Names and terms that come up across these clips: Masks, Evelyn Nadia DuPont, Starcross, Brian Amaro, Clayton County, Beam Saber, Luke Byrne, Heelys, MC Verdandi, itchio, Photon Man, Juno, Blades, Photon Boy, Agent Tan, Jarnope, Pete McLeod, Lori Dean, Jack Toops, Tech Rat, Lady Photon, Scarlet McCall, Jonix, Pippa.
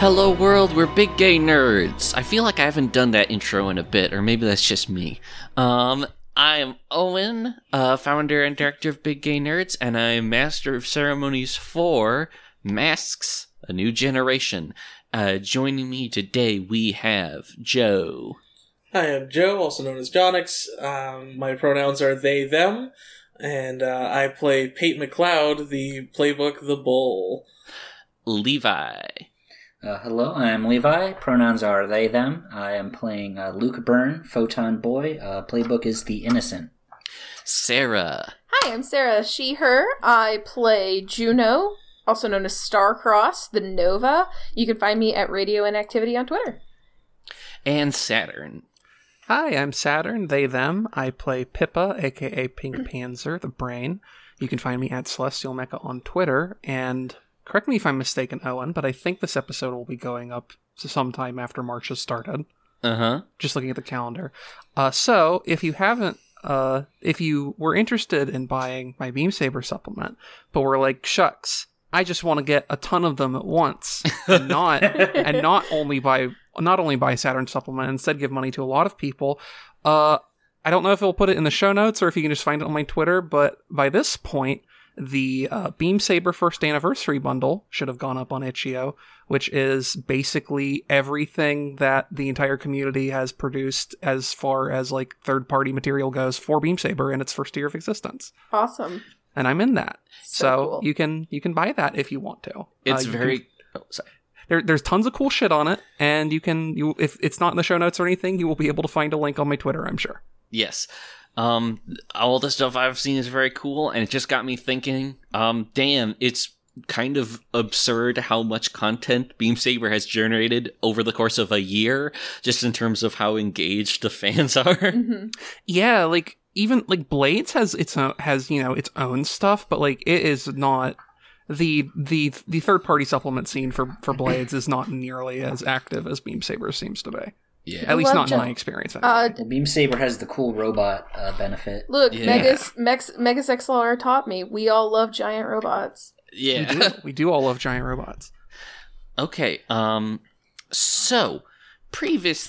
Hello world, we're Big Gay Nerds. I feel like I haven't done that intro in a bit, or maybe that's just me. I am Owen, founder and director of Big Gay Nerds, and I am Master of Ceremonies for Masks, A New Generation. Joining me today we have Joe. Hi, I'm Joe, also known as Jonix. My pronouns are they, them, and I play Pete McLeod, the playbook The Bull. Levi. Hello, I'm Levi. Pronouns are they, them. I am playing Luke Byrne, Photon Boy. Playbook is The Innocent. Sarah. Hi, I'm Sarah, she, her. I play Juno, also known as Starcross, the Nova. You can find me at Radio Inactivity on Twitter. And Saturn. Hi, I'm Saturn, they, them. I play Pippa, aka Pink Panzer, the Brain. You can find me at Celestial Mecha on Twitter, and... correct me if I'm mistaken, Owen, but I think this episode will be going up sometime after March has started. Uh-huh. Just looking at the calendar. So, if you haven't, if you were interested in buying my Beam Saber supplement, but were like, shucks, I just want to get a ton of them at once, and not only buy Saturn supplement, instead give money to a lot of people, I don't know if it'll put it in the show notes or if you can just find it on my Twitter, but by this point, the Beam Saber First Anniversary Bundle should have gone up on itchio, which is basically everything that the entire community has produced as far as like third-party material goes for Beam Saber in its first year of existence. Awesome. And I'm in that. So cool. You can buy that if you want to. It's There's tons of cool shit on it, and you if it's not in the show notes or anything, you will be able to find a link on my Twitter, I'm sure. Yes. All the stuff I've seen is very cool, and it just got me thinking, damn, it's kind of absurd how much content Beam Saber has generated over the course of a year, just in terms of how engaged the fans are. Mm-hmm. Yeah, like, even, like, Blades has its own stuff, but, like, it is not... The third-party supplement scene for Blades is not nearly as active as Beam Saber seems to be. Yeah. At least not in my experience. Anyway. Beam Saber has the cool robot benefit. Look, yeah. Megas XLR taught me. We all love giant robots. Yeah. We do all love giant robots. Okay. So, previous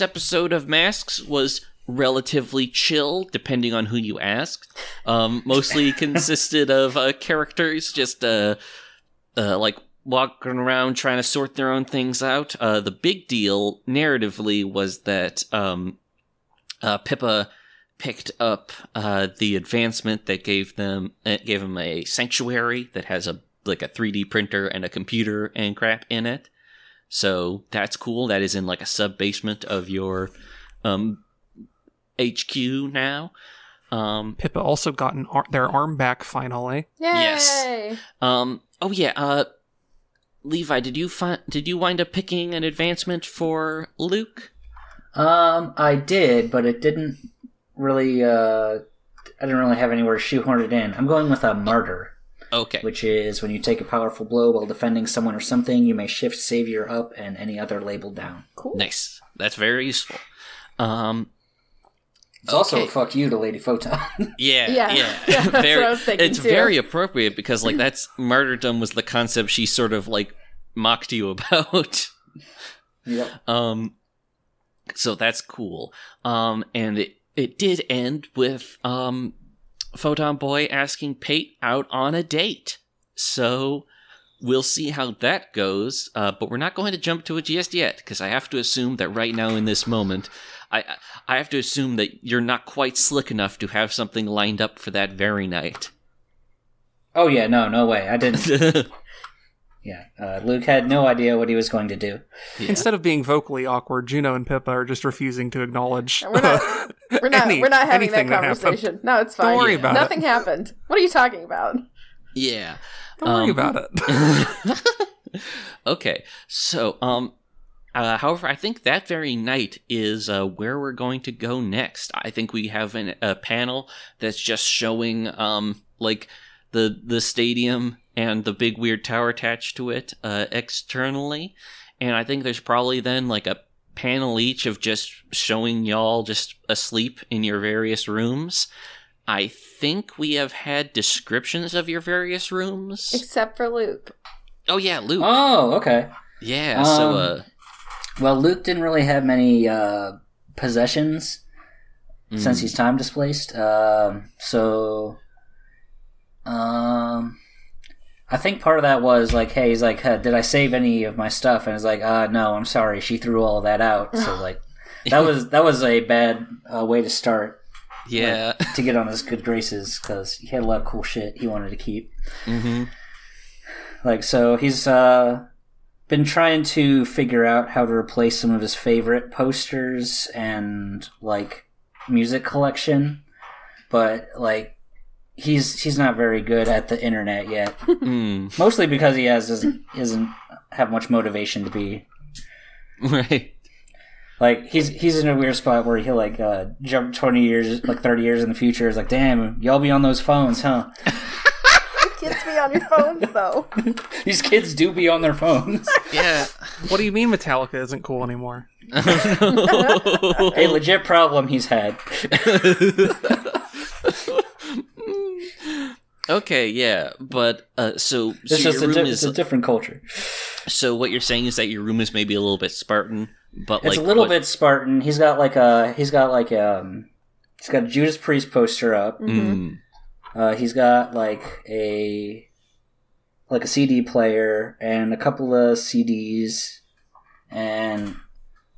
episode of Masks was relatively chill, depending on who you asked. Mostly consisted of characters just like... walking around trying to sort their own things out. The big deal narratively was that Pippa picked up the advancement that gave them a sanctuary that has a 3D printer and a computer and crap in it. So that's cool. That is in like a sub basement of your HQ now. Pippa also got their arm back finally. Yay! Yes. Oh yeah. Levi, did you wind up picking an advancement for Luke? I did, but it didn't really. I didn't really have anywhere to shoehorn it in. I'm going with a martyr. Okay. Which is when you take a powerful blow while defending someone or something, you may shift savior up and any other label down. Cool. Nice. That's very useful. It's also a fuck you to Lady Photon. Yeah. Very appropriate because, like, that's martyrdom was the concept she sort of, like, mocked you about. Yeah. So that's cool. And it did end with Photon Boy asking Pate out on a date. So we'll see how that goes. But we're not going to jump to it just yet because I have to assume that right now in this moment... I have to assume that you're not quite slick enough to have something lined up for that very night. Oh yeah, no way. I didn't. Yeah, Luke had no idea what he was going to do. Yeah. Instead of being vocally awkward, Juno and Pippa are just refusing to acknowledge. We're not having that conversation. No, it's fine. Don't worry about it. Nothing happened. What are you talking about? Yeah. Don't worry about it. Okay, so, however, I think that very night is where we're going to go next. I think we have a panel that's just showing like the stadium and the big weird tower attached to it externally, and I think there's probably then like a panel each of just showing y'all just asleep in your various rooms. I think we have had descriptions of your various rooms, except for Luke. Oh yeah, Luke. Oh, okay. Yeah, well, Luke didn't really have many possessions since he's time displaced. I think part of that was like, hey, he's like, hey, did I save any of my stuff? And it's like, no, I'm sorry, she threw all that out. So like, that was a bad way to start. Yeah, like, to get on his good graces, because he had a lot of cool shit he wanted to keep. Mm-hmm. Like, so he's been trying to figure out how to replace some of his favorite posters and like music collection, but like he's not very good at the internet yet. Mostly because he doesn't have much motivation to be right. Like, he's in a weird spot where he'll, like, jump 20 years, like, 30 years in the future. It's like, damn, y'all be on those phones, huh? Kids be on your phones, though. These kids do be on their phones. Yeah. What do you mean Metallica isn't cool anymore? A legit problem he's had. Okay, yeah, but so your room is a different culture. So what you're saying is that your room is maybe a little bit Spartan, but it's like, a little bit Spartan. He's got a Judas Priest poster up. Mm-hmm. He's got like a CD player and a couple of CDs, and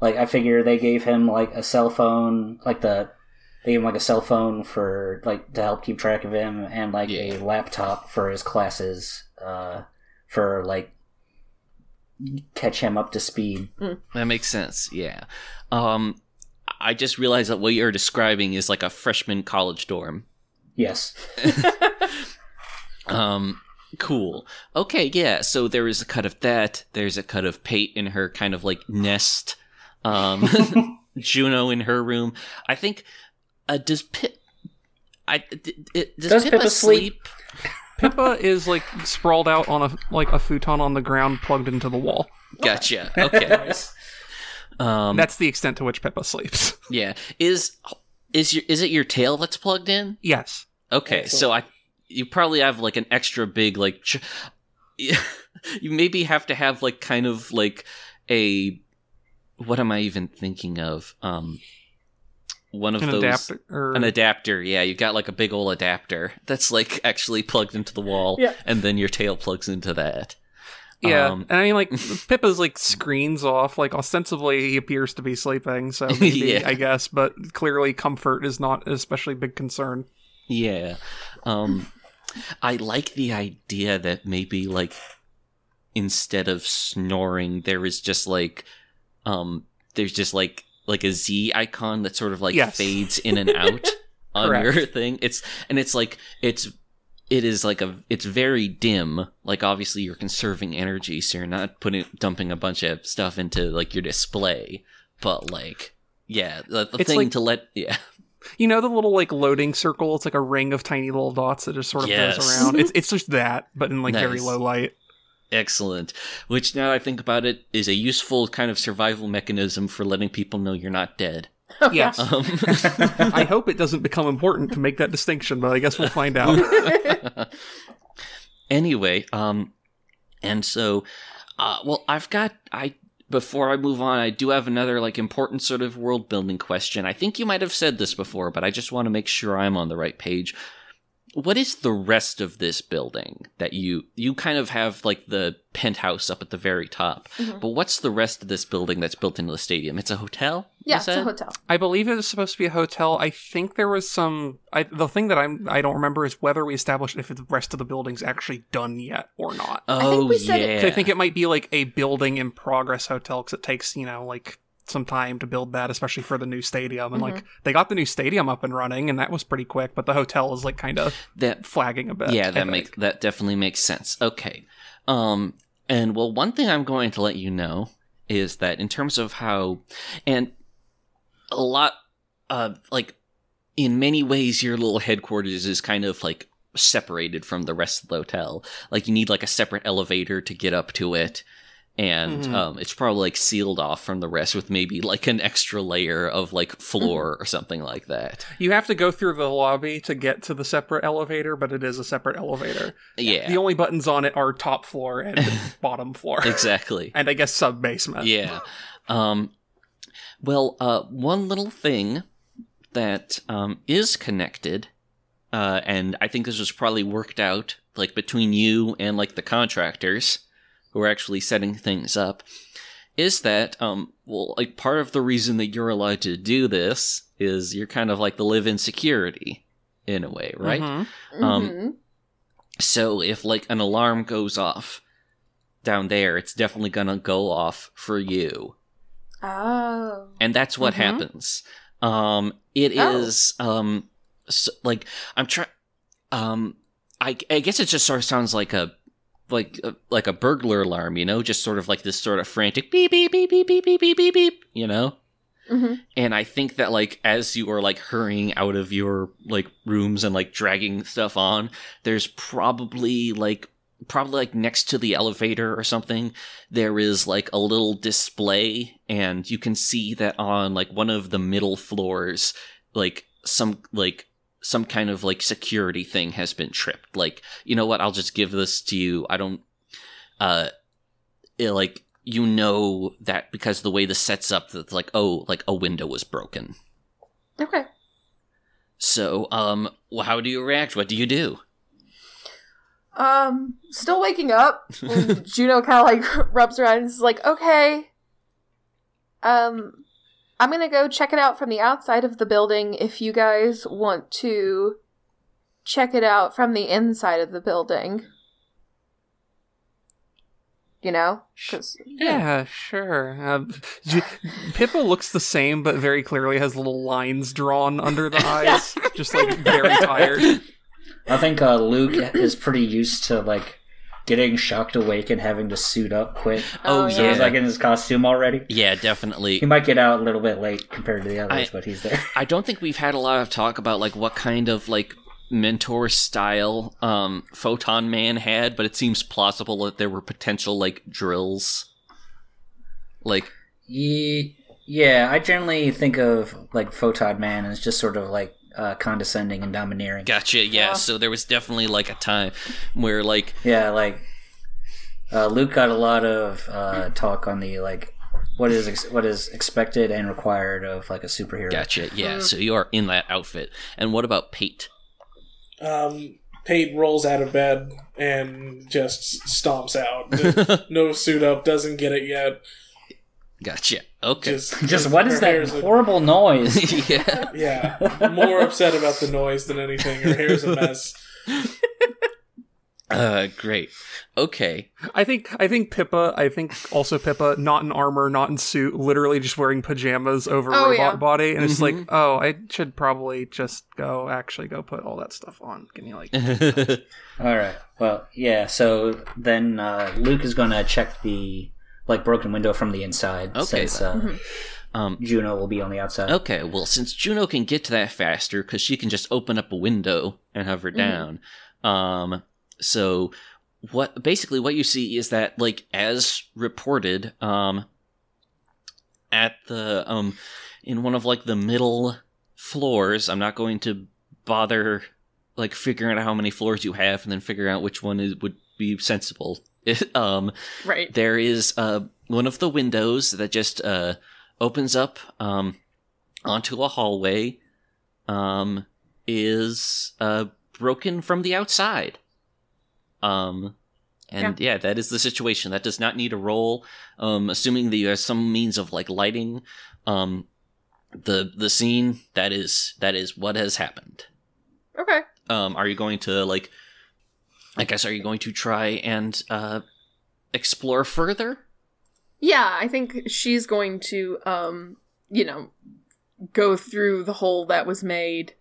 like I figure they gave him like a cell phone, They gave him, like, a cell phone for, like, to help keep track of him, and, like, a laptop for his classes, for, like, catch him up to speed. That makes sense, yeah. I just realized that what you're describing is, like, a freshman college dorm. Yes. Cool. Okay, yeah, so there is a cut of that, there's a cut of Pate in her kind of, like, nest, Juno in her room. I think... Does Pippa sleep? Pippa is like sprawled out on a futon on the ground, plugged into the wall. Gotcha. Okay. Nice. That's the extent to which Pippa sleeps. Yeah. Is it your tail that's plugged in? Yes. Okay. Excellent. So you probably have like an extra big like. You maybe have to have like kind of like a. What am I even thinking of? One of those adapter. An adapter, yeah, you've got like a big old adapter that's like actually plugged into the wall, yeah. And then your tail plugs into that, yeah. And I mean, like, Pippa's like screens off, like ostensibly he appears to be sleeping, so maybe, yeah. I guess, but clearly comfort is not an especially big concern. Yeah. I like the idea that maybe like instead of snoring there is just like there's just like a Z icon that sort of like, yes, fades in and out on your thing. It's very dim. Like, obviously you're conserving energy, so you're not dumping a bunch of stuff into like your display. But like, yeah, the thing like, to let, yeah. You know the little like loading circle? It's like a ring of tiny little dots that just sort of, yes, goes around. It's just that, but in like, nice, very low light. Excellent. Which, now I think about it, is a useful kind of survival mechanism for letting people know you're not dead. Yes. I hope it doesn't become important to make that distinction, but I guess we'll find out. Anyway, and so, well, before I move on, I do have another like important sort of world building question. I think you might have said this before, but I just want to make sure I'm on the right page. What is the rest of this building that you kind of have like the penthouse up at the very top, mm-hmm, but what's the rest of this building that's built into the stadium? It's a hotel? Yeah, it's a hotel. I believe it was supposed to be a hotel. I think there was some, the thing that I don't remember is whether we established if the rest of the building's actually done yet or not. Oh, yeah. I think it might be like a building in progress hotel, because it takes, you know, like some time to build that, especially for the new stadium, and mm-hmm, like they got the new stadium up and running and that was pretty quick, but the hotel is like kind of flagging a bit. Yeah, that definitely makes sense. Okay. And well, one thing I'm going to let you know is that in terms of how, and a lot like in many ways your little headquarters is kind of like separated from the rest of the hotel. Like you need like a separate elevator to get up to it. and it's probably like sealed off from the rest with maybe like an extra layer of like floor or something like that. You have to go through the lobby to get to the separate elevator, but it is a separate elevator. Yeah. The only buttons on it are top floor and bottom floor. Exactly. And I guess sub-basement. Yeah. Well, one little thing that is connected, and I think this was probably worked out like between you and like the contractors who are actually setting things up, is that, well, like part of the reason that you're allowed to do this is you're kind of like the live in security in a way, right? Mm-hmm. So if like an alarm goes off down there, it's definitely gonna go off for you. Oh. And that's what happens. It is so, like I'm trying. I guess it just sort of sounds like a burglar alarm, you know, just sort of like this sort of frantic beep beep beep beep beep beep beep beep beep, you know. Mm-hmm. And I think that like as you are like hurrying out of your like rooms and like dragging stuff on, there's probably like next to the elevator or something, there is like a little display, and you can see that on like one of the middle floors, like some kind of like security thing has been tripped. Like, you know what, I'll just give this to you. I don't you know that because the way this sets up, that's like, oh, like a window was broken. Okay. So, well, how do you react? What do you do? Still waking up. And Juno kind of like rubs her eyes and is like, okay. I'm gonna go check it out from the outside of the building if you guys want to check it out from the inside of the building. You know? Yeah, sure. Pippa looks the same, but very clearly has little lines drawn under the eyes. Just like very tired. I think Luke is pretty used to like getting shocked awake and having to suit up quick. Oh, so yeah. He's like in his costume already. Yeah, definitely. He might get out a little bit late compared to the others, but he's there. I don't think we've had a lot of talk about like what kind of like mentor style Photon Man had, but it seems plausible that there were potential like drills. Like, yeah, I generally think of like Photon Man as just sort of like condescending and domineering. Gotcha, yeah. So there was definitely like a time where like... Yeah, like Luke got a lot of talk on the like what is expected and required of like a superhero. Gotcha, yeah. So you are in that outfit. And what about Pate? Pate rolls out of bed and just stomps out. No suit up, doesn't get it yet. Gotcha. Okay. Just what is that horrible noise? Yeah. Yeah. More upset about the noise than anything. Her hair's a mess. Great. Okay. I think also Pippa, not in armor, not in suit, literally just wearing pajamas over a robot body, and it's like, oh, I should probably just go put all that stuff on. Can you like All right. Well, yeah, so then Luke is gonna check the like broken window from the inside, since Juno will be on the outside. Okay, well, since Juno can get to that faster, because she can just open up a window and hover down, so what you see is that, like, as reported, at the, in one of, like, the middle floors, I'm not going to bother, like, figuring out how many floors you have and then figuring out which one would be sensible. Right. There is one of the windows that just opens up onto a hallway, is broken from the outside. And that is the situation. That does not need a roll. Assuming that you have some means of like lighting the scene, that is what has happened. Okay. Are you going to like? I guess, are you going to try and explore further? Yeah, I think she's going to, go through the hole that was made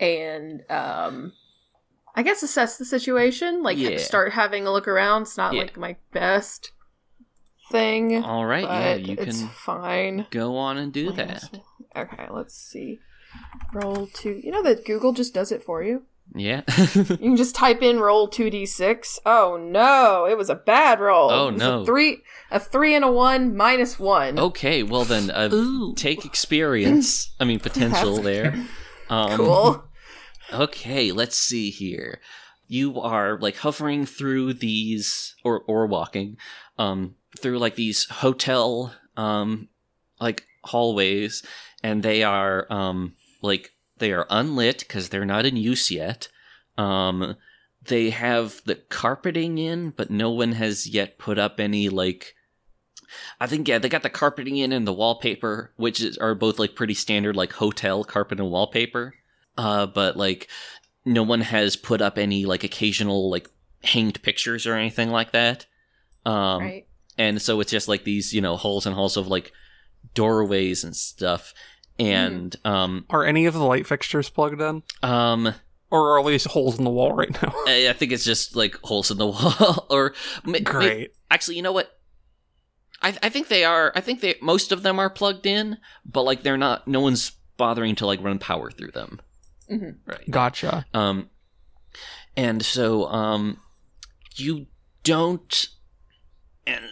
and, I guess, assess the situation. Like, start having a look around. It's not, like, my best thing. All right, you it's can fine. Go on and do that. Okay, let's see. Roll 2. You know that Google just does it for you? Yeah. You can just type in roll 2d6. Oh no, it was a bad roll. Oh no. A three and a one minus one. Okay, well then take experience. I mean potential there. Cool. Okay, let's see here. You are like hovering through these or walking through like these hotel like hallways, and they are like they are unlit because they're not in use yet. They have the carpeting in, but no one has yet put up any like. I think yeah, they got the carpeting in and the wallpaper, which are both like pretty standard like hotel carpet and wallpaper. But like no one has put up any like occasional like hanged pictures or anything like that. Right. And so it's just like these, you know, holes and holes of like doorways and stuff. And are any of the light fixtures plugged in? Or are at least holes in the wall right now? I think it's just like holes in the wall. Or great. Actually, you know what? I think they are. I think they most of them are plugged in, but like they're not. No one's bothering to like run power through them. Mm-hmm. Right. Gotcha. And so you don't,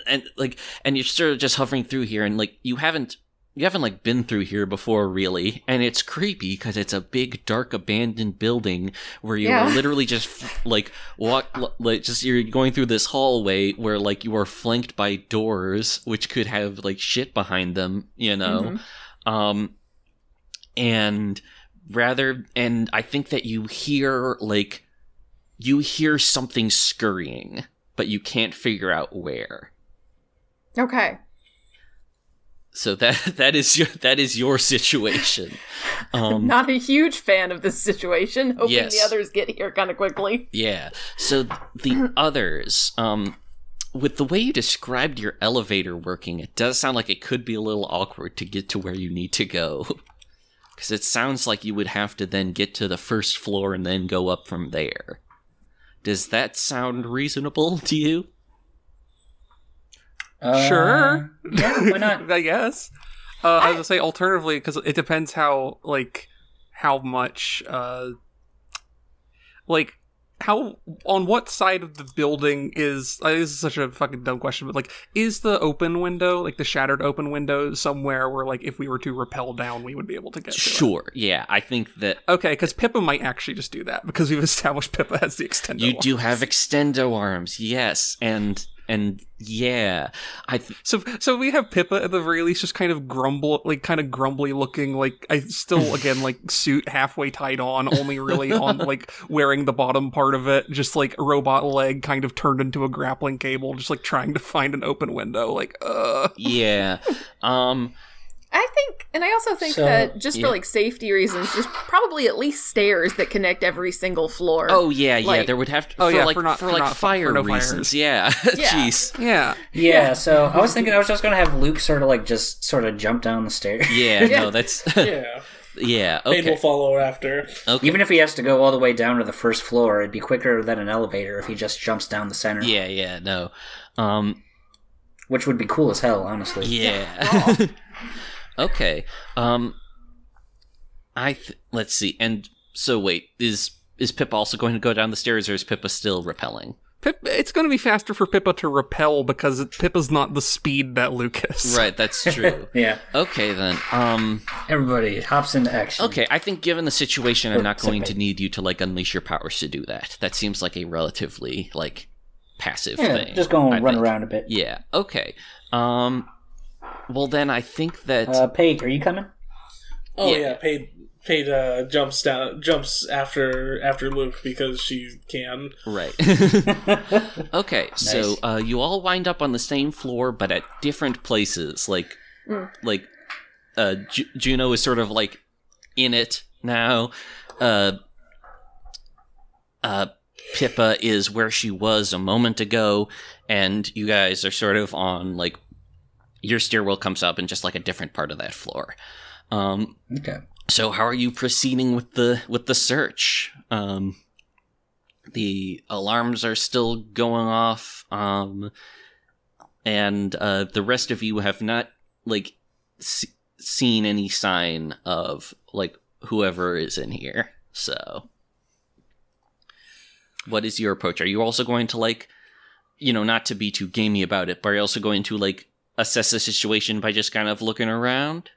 and like, and you're sort of just hovering through here, and like you haven't like been through here before really, and it's creepy because it's a big dark abandoned building where you are literally just like you're going through this hallway where like you are flanked by doors which could have like shit behind them, you know. Mm-hmm. And I think that you hear something scurrying, but you can't figure out where. Okay. So that is your situation. I'm not a huge fan of this situation. Hoping the others get here kind of quickly. Yeah. So the others, with the way you described your elevator working, it does sound like it could be a little awkward to get to where you need to go, because it sounds like you would have to then get to the first floor and then go up from there. Does that sound reasonable to you? Sure. Yeah, why not? I guess. I was gonna say alternatively, because it depends how much on what side of the building is. This is such a fucking dumb question, but like, is the open window, like the shattered open window, somewhere where like if we were to rappel down, we would be able to get to it? Yeah, I think that. Okay, because Pippa might actually just do that because we've established Pippa has the extendo. You arms. Do have extendo arms, yes, and yeah, so we have Pippa at the very least just kind of grumbly looking, like I still again like suit halfway tied on, only really on like wearing the bottom part of it, just like a robot leg kind of turned into a grappling cable, just like trying to find an open window, like yeah. I think, and I also think that just for like safety reasons, there's probably at least stairs that connect every single floor. Oh yeah, like, yeah. There would have to. Oh for, yeah, like, for fire for no reasons. Fires. Yeah. Jeez. Yeah. So I was thinking I was just gonna have Luke just jump down the stairs. Yeah. No, that's. Yeah. Yeah. Okay. Fade will follow after. Okay. Even if he has to go all the way down to the first floor, it'd be quicker than an elevator if he just jumps down the center. Yeah. Yeah. No. Which would be cool as hell, honestly. Yeah. Oh. Okay. Let's see. And so wait, is Pippa also going to go down the stairs, or is Pippa still rappelling? It's going to be faster for Pippa to rappel because Pippa's not the speed that Luke is. Right, that's true. Yeah. Okay then. Everybody hops into action. Okay, I think given the situation, I'm not going to need you to like unleash your powers to do that. That seems like a relatively like passive thing. Just go and run around a bit. Yeah. Okay. Well, then I think that Paige, are you coming? Oh yeah, Paige jumps after Luke because she can. Right. Okay, nice. So you all wind up on the same floor, but at different places. Like, Juno is sort of like in it now. Pippa is where she was a moment ago, and you guys are sort of on like. Your stairwell comes up in just like a different part of that floor. Okay. So how are you proceeding with the search? The alarms are still going off, and the rest of you have not like seen any sign of like whoever is in here. So What is your approach? Are you also going to, like, you know, not to be too gamey about it, but are you also going to, like, assess the situation by just kind of looking around?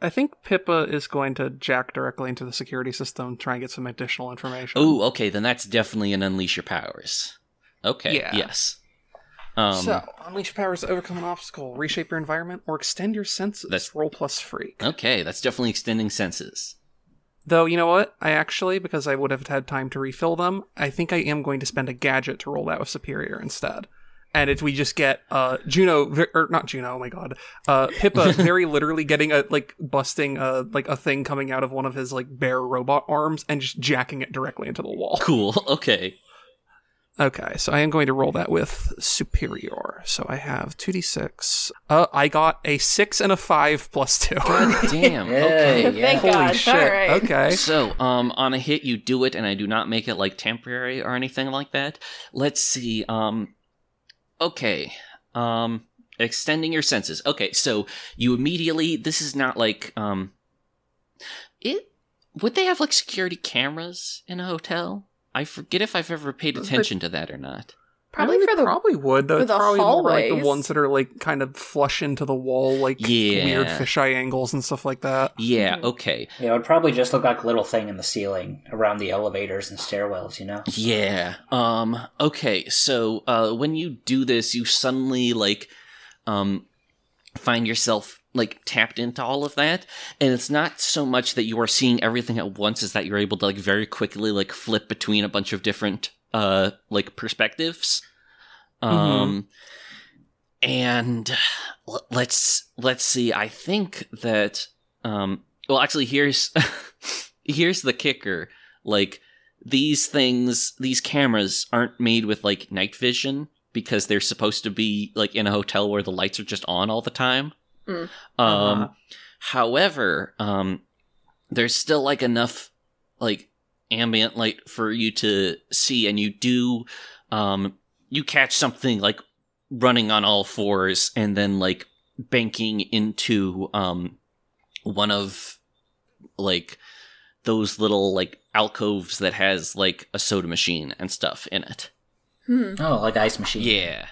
I think Pippa is going to jack directly into the security system, try and get some additional information. Oh, okay, then that's definitely an unleash your powers. Okay, yeah. Yes. So, unleash powers to overcome an obstacle, reshape your environment, or extend your senses. That's roll plus freak. Okay, that's definitely extending senses. Though, you know what? I actually, because I would have had time to refill them, I think I am going to spend a gadget to roll that with superior instead. And if we just get Pippa very literally getting a, like, busting a, like, a thing coming out of one of his, like, bare robot arms and just jacking it directly into the wall. Cool. Okay. Okay, so I am going to roll that with superior. So I have 2d6. I got a 6 and a 5 plus 2. God damn. Okay. Yeah. Thank Holy God. Shit. All right. Okay. So, on a hit, you do it, and I do not make it, like, temporary or anything like that. Let's see. Okay. Extending your senses. Okay, so you immediately... This is not, like, Would they have, like, security cameras in a hotel? I forget if I've ever paid attention to that or not. Probably probably would, though. It's probably hallways. More like the ones that are, like, kind of flush into the wall, like, weird fisheye angles and stuff like that. Yeah, okay. Yeah, it would probably just look like a little thing in the ceiling around the elevators and stairwells, you know? Yeah. Okay, so when you do this, you suddenly, like, find yourself, like, tapped into all of that, and it's not so much that you are seeing everything at once as that you're able to, like, very quickly, like, flip between a bunch of different like, perspectives. And let's see, I think that well, actually, here's the kicker. Like, these cameras aren't made with, like, night vision because they're supposed to be, like, in a hotel where the lights are just on all the time. However, there's still, like, enough, like, ambient light for you to see, and you do, you catch something, like, running on all fours and then, like, banking into, one of, like, those little, like, alcoves that has, like, a soda machine and stuff in it. Oh, like ice machine. Yeah.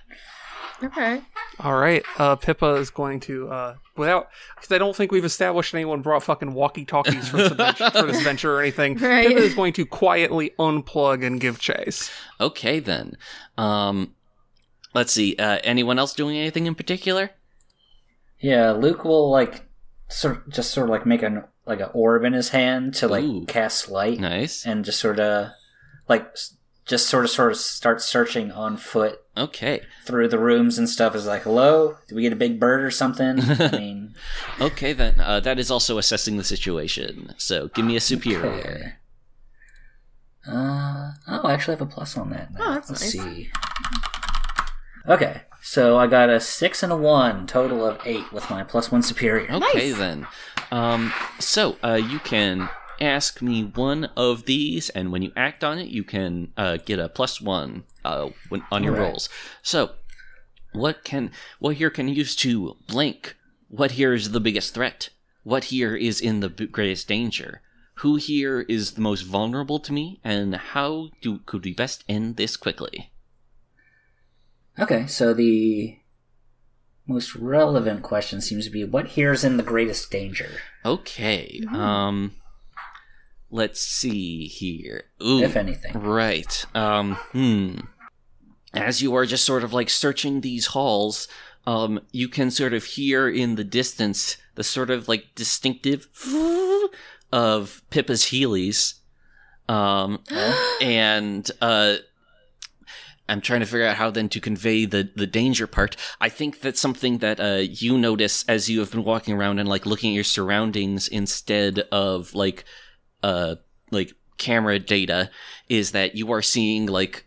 Okay. All right. Pippa is going to, without, because I don't think we've established anyone brought fucking walkie-talkies for this venture or anything. Right. Pippa is going to quietly unplug and give chase. Okay, then. Let's see. Anyone else doing anything in particular? Yeah, Luke will, like, sort of make an, like, an orb in his hand to, like, cast light. Nice. And just sort of, like, just sort of start searching on foot. Okay. Through the rooms and stuff. Is like, hello? Did we get a big bird or something? I mean. Okay, then. That is also assessing the situation. So give me a superior. Okay. I actually have a plus on that. Now. Oh, that's nice. Let's see. Okay. So I got a 6 and a 1, total of 8 with my plus 1 superior. Okay, nice. Then. So you can ask me one of these, and when you act on it, you can get a plus 1 on your rolls. So, what here can you use to blank? What here is the biggest threat? What here is in the greatest danger? Who here is the most vulnerable to me? And how could we best end this quickly? Okay, so the most relevant question seems to be, what here is in the greatest danger? Okay, let's see here. Ooh, if anything. Right. As you are just sort of, like, searching these halls, you can sort of hear in the distance the sort of, like, distinctive of Pippa's Heelys. And I'm trying to figure out how then to convey the danger part. I think that's something that you notice as you have been walking around and, like, looking at your surroundings instead of, like... camera data is that you are seeing, like,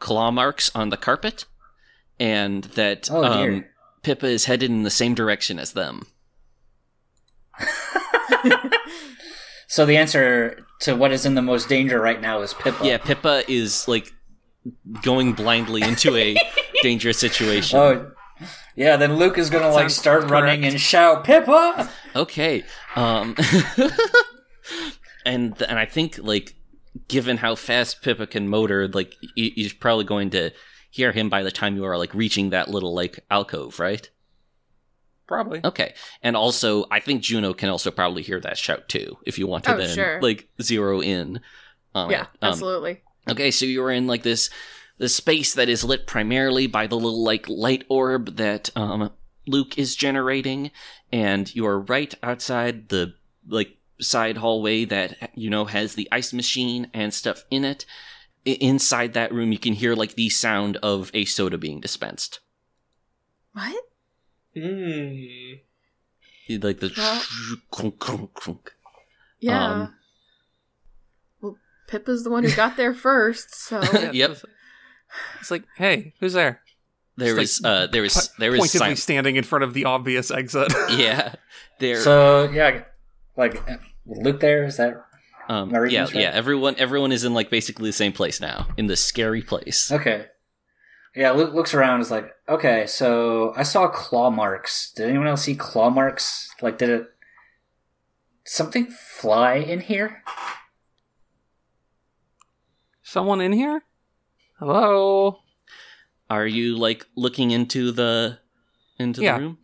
claw marks on the carpet, and that Pippa is headed in the same direction as them. So the answer to what is in the most danger right now is Pippa. Yeah, Pippa is, like, going blindly into a dangerous situation. Oh, yeah, then Luke is going to, like, start running and shout, Pippa! Okay, And I think, like, given how fast Pippa can motor, like, he's probably going to hear him by the time you are, like, reaching that little, like, alcove, right? Probably. Okay. And also, I think Juno can also probably hear that shout, too, if you want to like, zero in on it. Yeah, absolutely. Okay, so you were in, like, this space that is lit primarily by the little, like, light orb that Luke is generating, and you are right outside the, like, side hallway that, you know, has the ice machine and stuff in it. Inside that room, you can hear, like, the sound of a soda being dispensed. What? Mm. Like the... crunk, crunk, crunk. Yeah. Well, Pippa's the one who got there first, so... Yep. It's like, hey, who's there? There is pointedly standing in front of the obvious exit. Yeah. So, yeah, like, Luke there, is that... Yeah, everyone is in, like, basically the same place now, in this scary place. Okay. Yeah, Luke looks around and is like, okay, so I saw claw marks. Did anyone else see claw marks? Like, did something fly in here? Someone in here? Hello? Are you, like, looking into the room?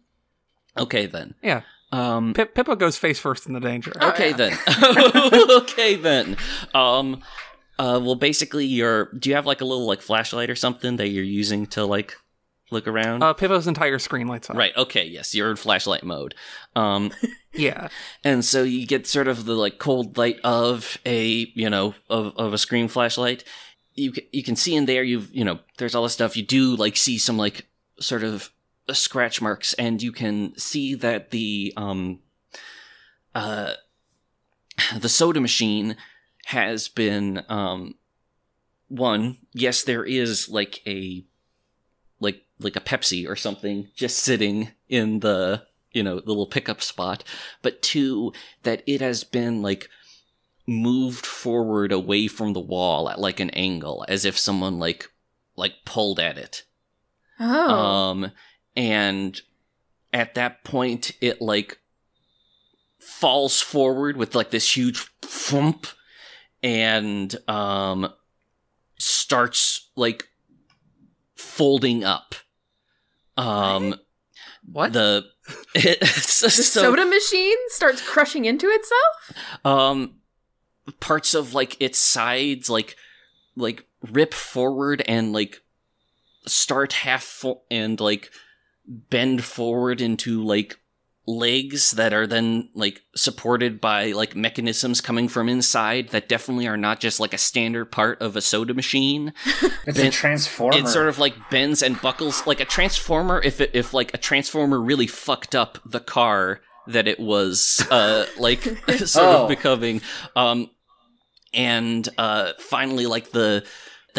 Okay, then. Yeah. Pippa goes face first in the danger. Okay, then. Okay, then. Well, basically, do you have, like, a little, like, flashlight or something that you're using to, like, look around? Pippa's entire screen lights up. Right, okay, yes, you're in flashlight mode. Yeah. And so you get sort of the, like, cold light of a, you know, of a screen flashlight. You can see in there, you know, there's all this stuff. You do, like, see some, like, sort of scratch marks, and you can see that the soda machine has been there is like a Pepsi or something just sitting in the, you know, little pickup spot, but two, that it has been, like, moved forward away from the wall at, like, an angle, as if someone like pulled at it. Oh. And at that point, it, like, falls forward with, like, this huge thump and starts, like, folding up. What? The soda machine starts crushing into itself? Parts of, like, its sides, like rip forward and, like, start and, like... bend forward into, like, legs that are then, like, supported by, like, mechanisms coming from inside that definitely are not just, like, a standard part of a soda machine. It's a transformer. It sort of, like, bends and buckles like a transformer if like a transformer really fucked up the car that it was like sort of becoming. And finally, like, the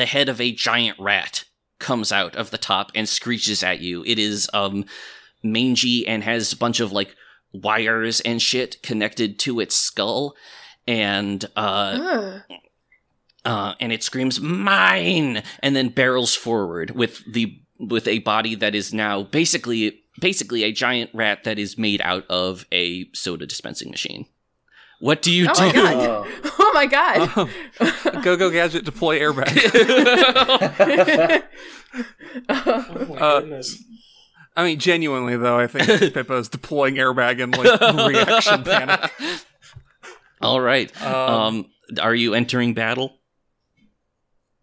head of a giant rat comes out of the top and screeches at you. It is mangy and has a bunch of, like, wires and shit connected to its skull, and it screams "mine" and then barrels forward with a body that is now basically a giant rat that is made out of a soda dispensing machine. What do you do? My God. Oh my God. Go gadget, deploy airbag. Oh my goodness. I mean, genuinely, though, I think Pippa's deploying airbag in, like, reaction panic. All right. Are you entering battle?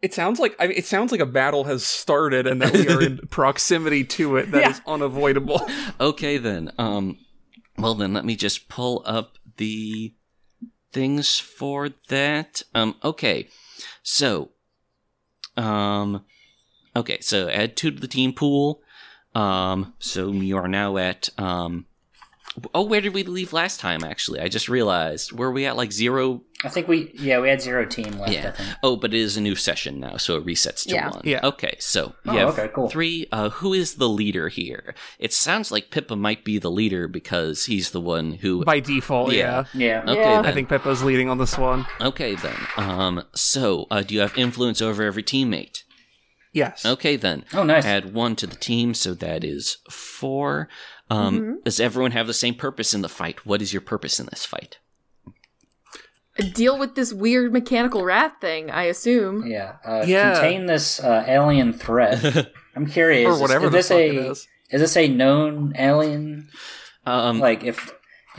It sounds like a battle has started and that we are in proximity to it that is unavoidable. Okay, then. Well, then, let me just pull up the... things for that. Okay. So. Okay. So add 2 to the team pool. So you are now at. Where did we leave last time? Actually, I just realized. Were we at, like, 0? I think we had 0 team left. Yeah. I think. Oh, but it is a new session now, so it resets to 1. Yeah. Okay. So you have 3. Who is the leader here? It sounds like Pippa might be the leader because he's the one who by default. Yeah. Okay. Yeah. Then. I think Pippa's leading on this one. Okay, then. So do you have influence over every teammate? Yes. Okay, then. Oh, nice. Add 1 to the team, so that is 4. Does everyone have the same purpose in the fight? What is your purpose in this fight? deal with this weird mechanical rat thing, I assume. Yeah. Contain this alien threat. I'm curious. Or whatever is this a known alien? Like, if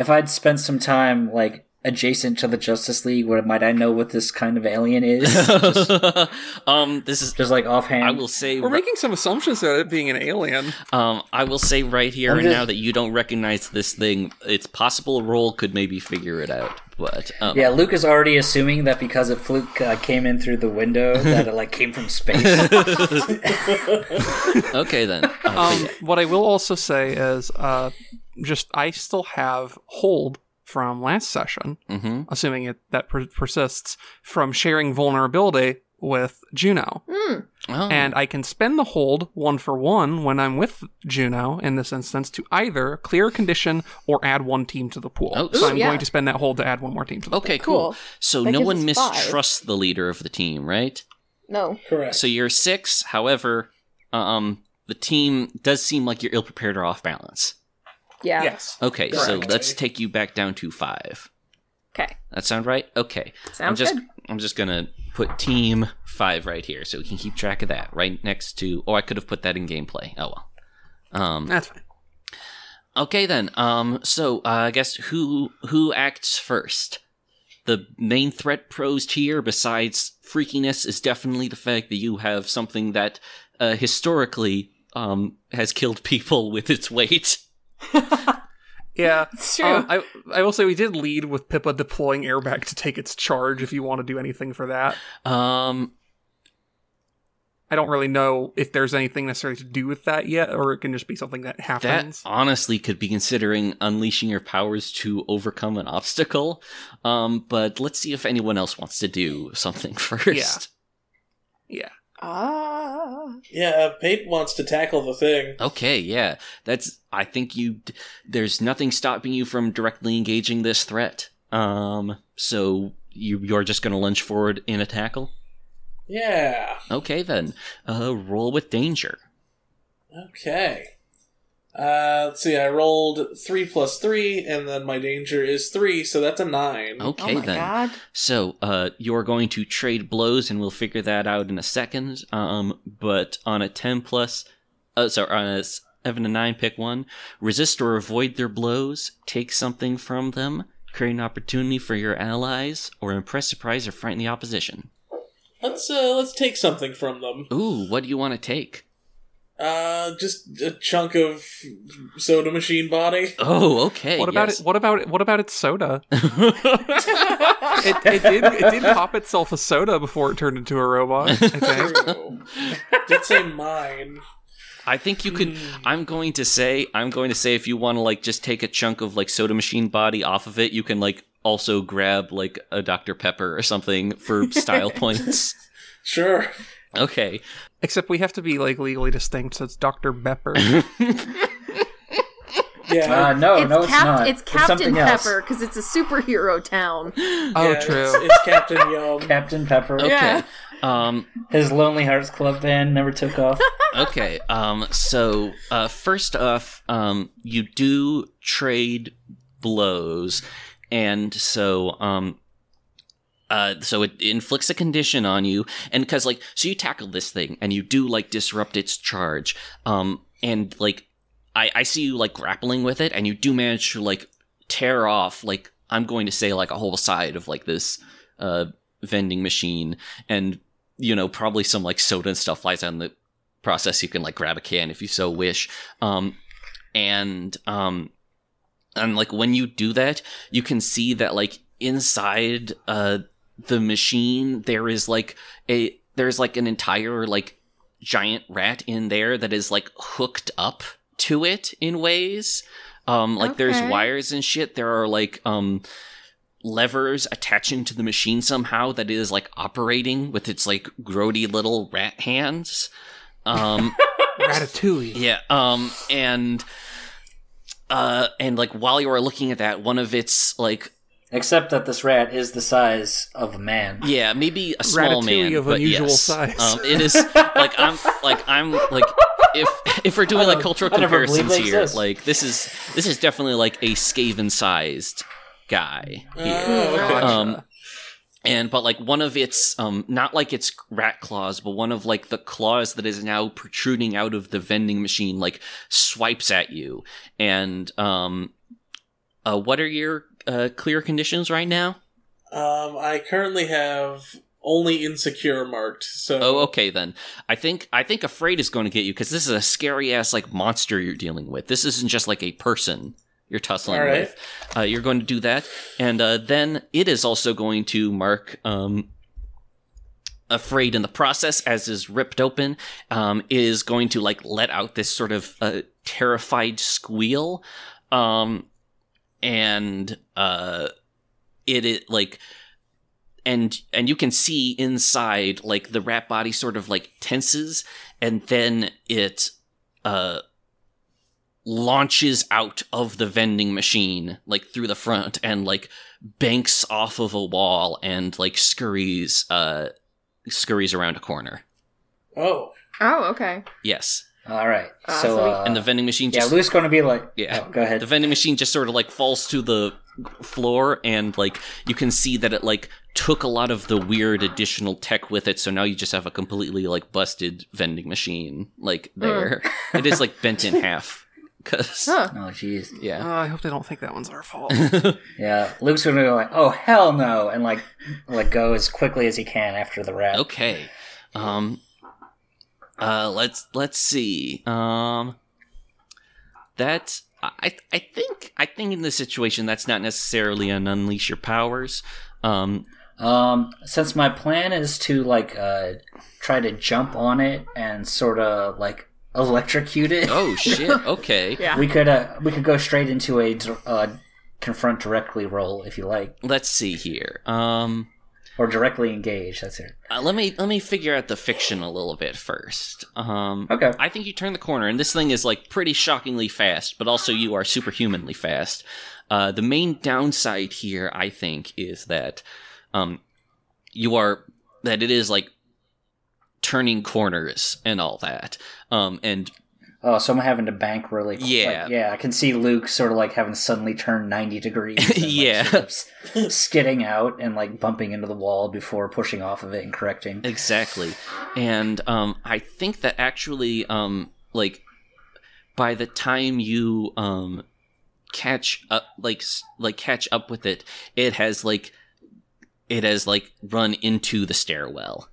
I'd spent some time, like, adjacent to the Justice League, what might I know what this kind of alien is? Just, this is just like offhand. I will say we're making some assumptions about it being an alien. I will say right here now that you don't recognize this thing. It's possible Roll could maybe figure it out, but yeah, Luke is already assuming that because a fluke came in through the window that it like came from space. Okay, then. What I will also say is, just I still have hold from last session, assuming that persists, from sharing vulnerability with Juno. And I can spend the hold 1 for 1 when I'm with Juno in this instance to either clear a condition or add one team to the pool. I'm going to spend that hold to add one more team to the pool. Okay, cool. So that no one mistrusts the leader of the team, right? No. Correct. So you're 6, however, the team does seem like you're ill-prepared or off-balance. Yeah. Yes. Okay, correct. So let's take you back down to 5. Okay. That sound right? Okay. Sounds good. I'm just going to put team 5 right here so we can keep track of that. Right next to... Oh, I could have put that in gameplay. Oh, well. That's fine. Okay, then. So I guess who acts first? The main threat posed here, besides freakiness, is definitely the fact that you have something that historically has killed people with its weight. Yeah, it's true. I will say we did lead with Pippa deploying airbag to take its charge. If you want to do anything for that, I don't really know if there's anything necessarily to do with that yet, or it can just be something that happens. That honestly could be considering unleashing your powers to overcome an obstacle. But let's see if anyone else wants to do something first. Yeah. Pate wants to tackle the thing. Okay, yeah. I think there's nothing stopping you from directly engaging this threat. So you're just going to lunge forward in a tackle? Yeah. Okay, then. Roll with danger. Okay. Let's see, I rolled 3 plus 3, and then my danger is 3, so that's a 9. Okay, oh my then. God. So, you're going to trade blows, and we'll figure that out in a second. But on a 7 to 9, pick 1. Resist or avoid their blows. Take something from them. Create an opportunity for your allies, or impress, surprise, or frighten the opposition. Let's take something from them. Ooh, what do you want to take? Just a chunk of soda machine body. Oh, okay. What about its soda? it did pop itself a soda before it turned into a robot, I think. Did say mine. I think you could. I'm going to say if you want to like just take a chunk of like soda machine body off of it, you can like also grab like a Dr. Pepper or something for style points. Sure. Okay. Except we have to be like legally distinct, so it's Dr. Pepper. Yeah, no, it's not. It's Captain Pepper because it's a superhero town. Oh, yeah, true. It's Captain Yum. Captain Pepper. Okay. Yeah. His Lonely Hearts Club band never took off. Okay. So first off, you do trade blows, and so so it inflicts a condition on you, and because like so you tackle this thing and you do like disrupt its charge, and like I see you like grappling with it, and you do manage to like tear off like I'm going to say like a whole side of like this vending machine, and you know probably some like soda and stuff flies out in the process. You can like grab a can if you so wish, and like when you do that, you can see that like inside the machine there's like an entire like giant rat in there that is like hooked up to it in ways, like okay. There's wires and shit, there are like levers attaching to the machine somehow that is like operating with its like grody little rat hands, Ratatouille. Yeah. And like while you are looking at that, one of its like except that this rat is the size of a man. Yeah, maybe a small man, of but unusual yes, size. It is like I'm like if we're doing like cultural comparisons here, like this is definitely like a Skaven-sized guy here. Oh, gotcha. And, but, like, one of its, not like its rat claws, but one of, like, the claws that is now protruding out of the vending machine, like, swipes at you. And, what are your clear conditions right now? I currently have only insecure marked, so... Oh, okay, then. I think afraid is going to get you, because this is a scary-ass, like, monster you're dealing with. This isn't just, like, a person you're tussling with. You're going to do that. And then it is also going to mark afraid in the process as is ripped open. Is going to like let out this sort of terrified squeal. And you can see inside like the rat body sort of like tenses, and then it launches out of the vending machine, like through the front, and like banks off of a wall and like scurries around a corner. Oh, okay. Yes. All right. So and the vending machine just... Yeah, Lou's going to be like... Yeah. Oh, go ahead. The vending machine just sort of like falls to the floor, and like you can see that it like took a lot of the weird additional tech with it, so now you just have a completely like busted vending machine like there. It is like bent in half. Oh, jeez. Yeah. I hope they don't think that one's our fault. Yeah. Luke's going to go like, oh, hell no, and like go as quickly as he can after the rat. Okay. Let's see. That I think in this situation that's not necessarily an unleash your powers. Since my plan is to like try to jump on it and sort of like electrocute it. Oh shit! Okay. Yeah. We could go straight into a confront directly roll if you like. Let's see here. Or directly engage. That's it. Let me figure out the fiction a little bit first. Okay. I think you turn the corner, and this thing is like pretty shockingly fast, but also you are superhumanly fast. The main downside here, I think, is that it is like turning corners and all that. So I'm having to bank really quick. Yeah. Like, yeah, I can see Luke sort of like having suddenly turned 90 degrees. And, like, yeah. Sort of skidding out and like bumping into the wall before pushing off of it and correcting. Exactly. And I think that actually like by the time you catch up with it, it has run into the stairwell.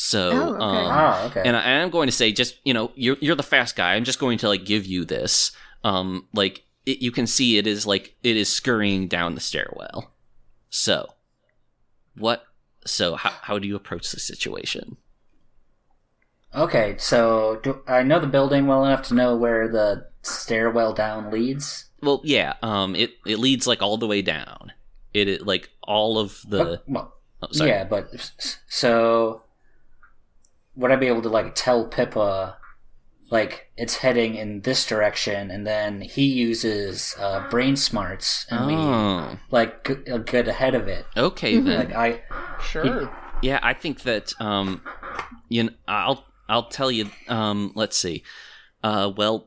So, and I am going to say, just, you know, you're the fast guy. I'm just going to like give you this. You can see it is scurrying down the stairwell. So, how do you approach the situation? Okay, so I know the building well enough to know where the stairwell down leads. Well, yeah. It leads like all the way down. It like all of the. Well, oh, sorry. Yeah, but so. Would I be able to, like, tell Pippa, like, it's heading in this direction, and then he uses brain smarts, and we, like, get ahead of it. Okay, then. Like, sure. Yeah, I think that, you know, I'll tell you, let's see. The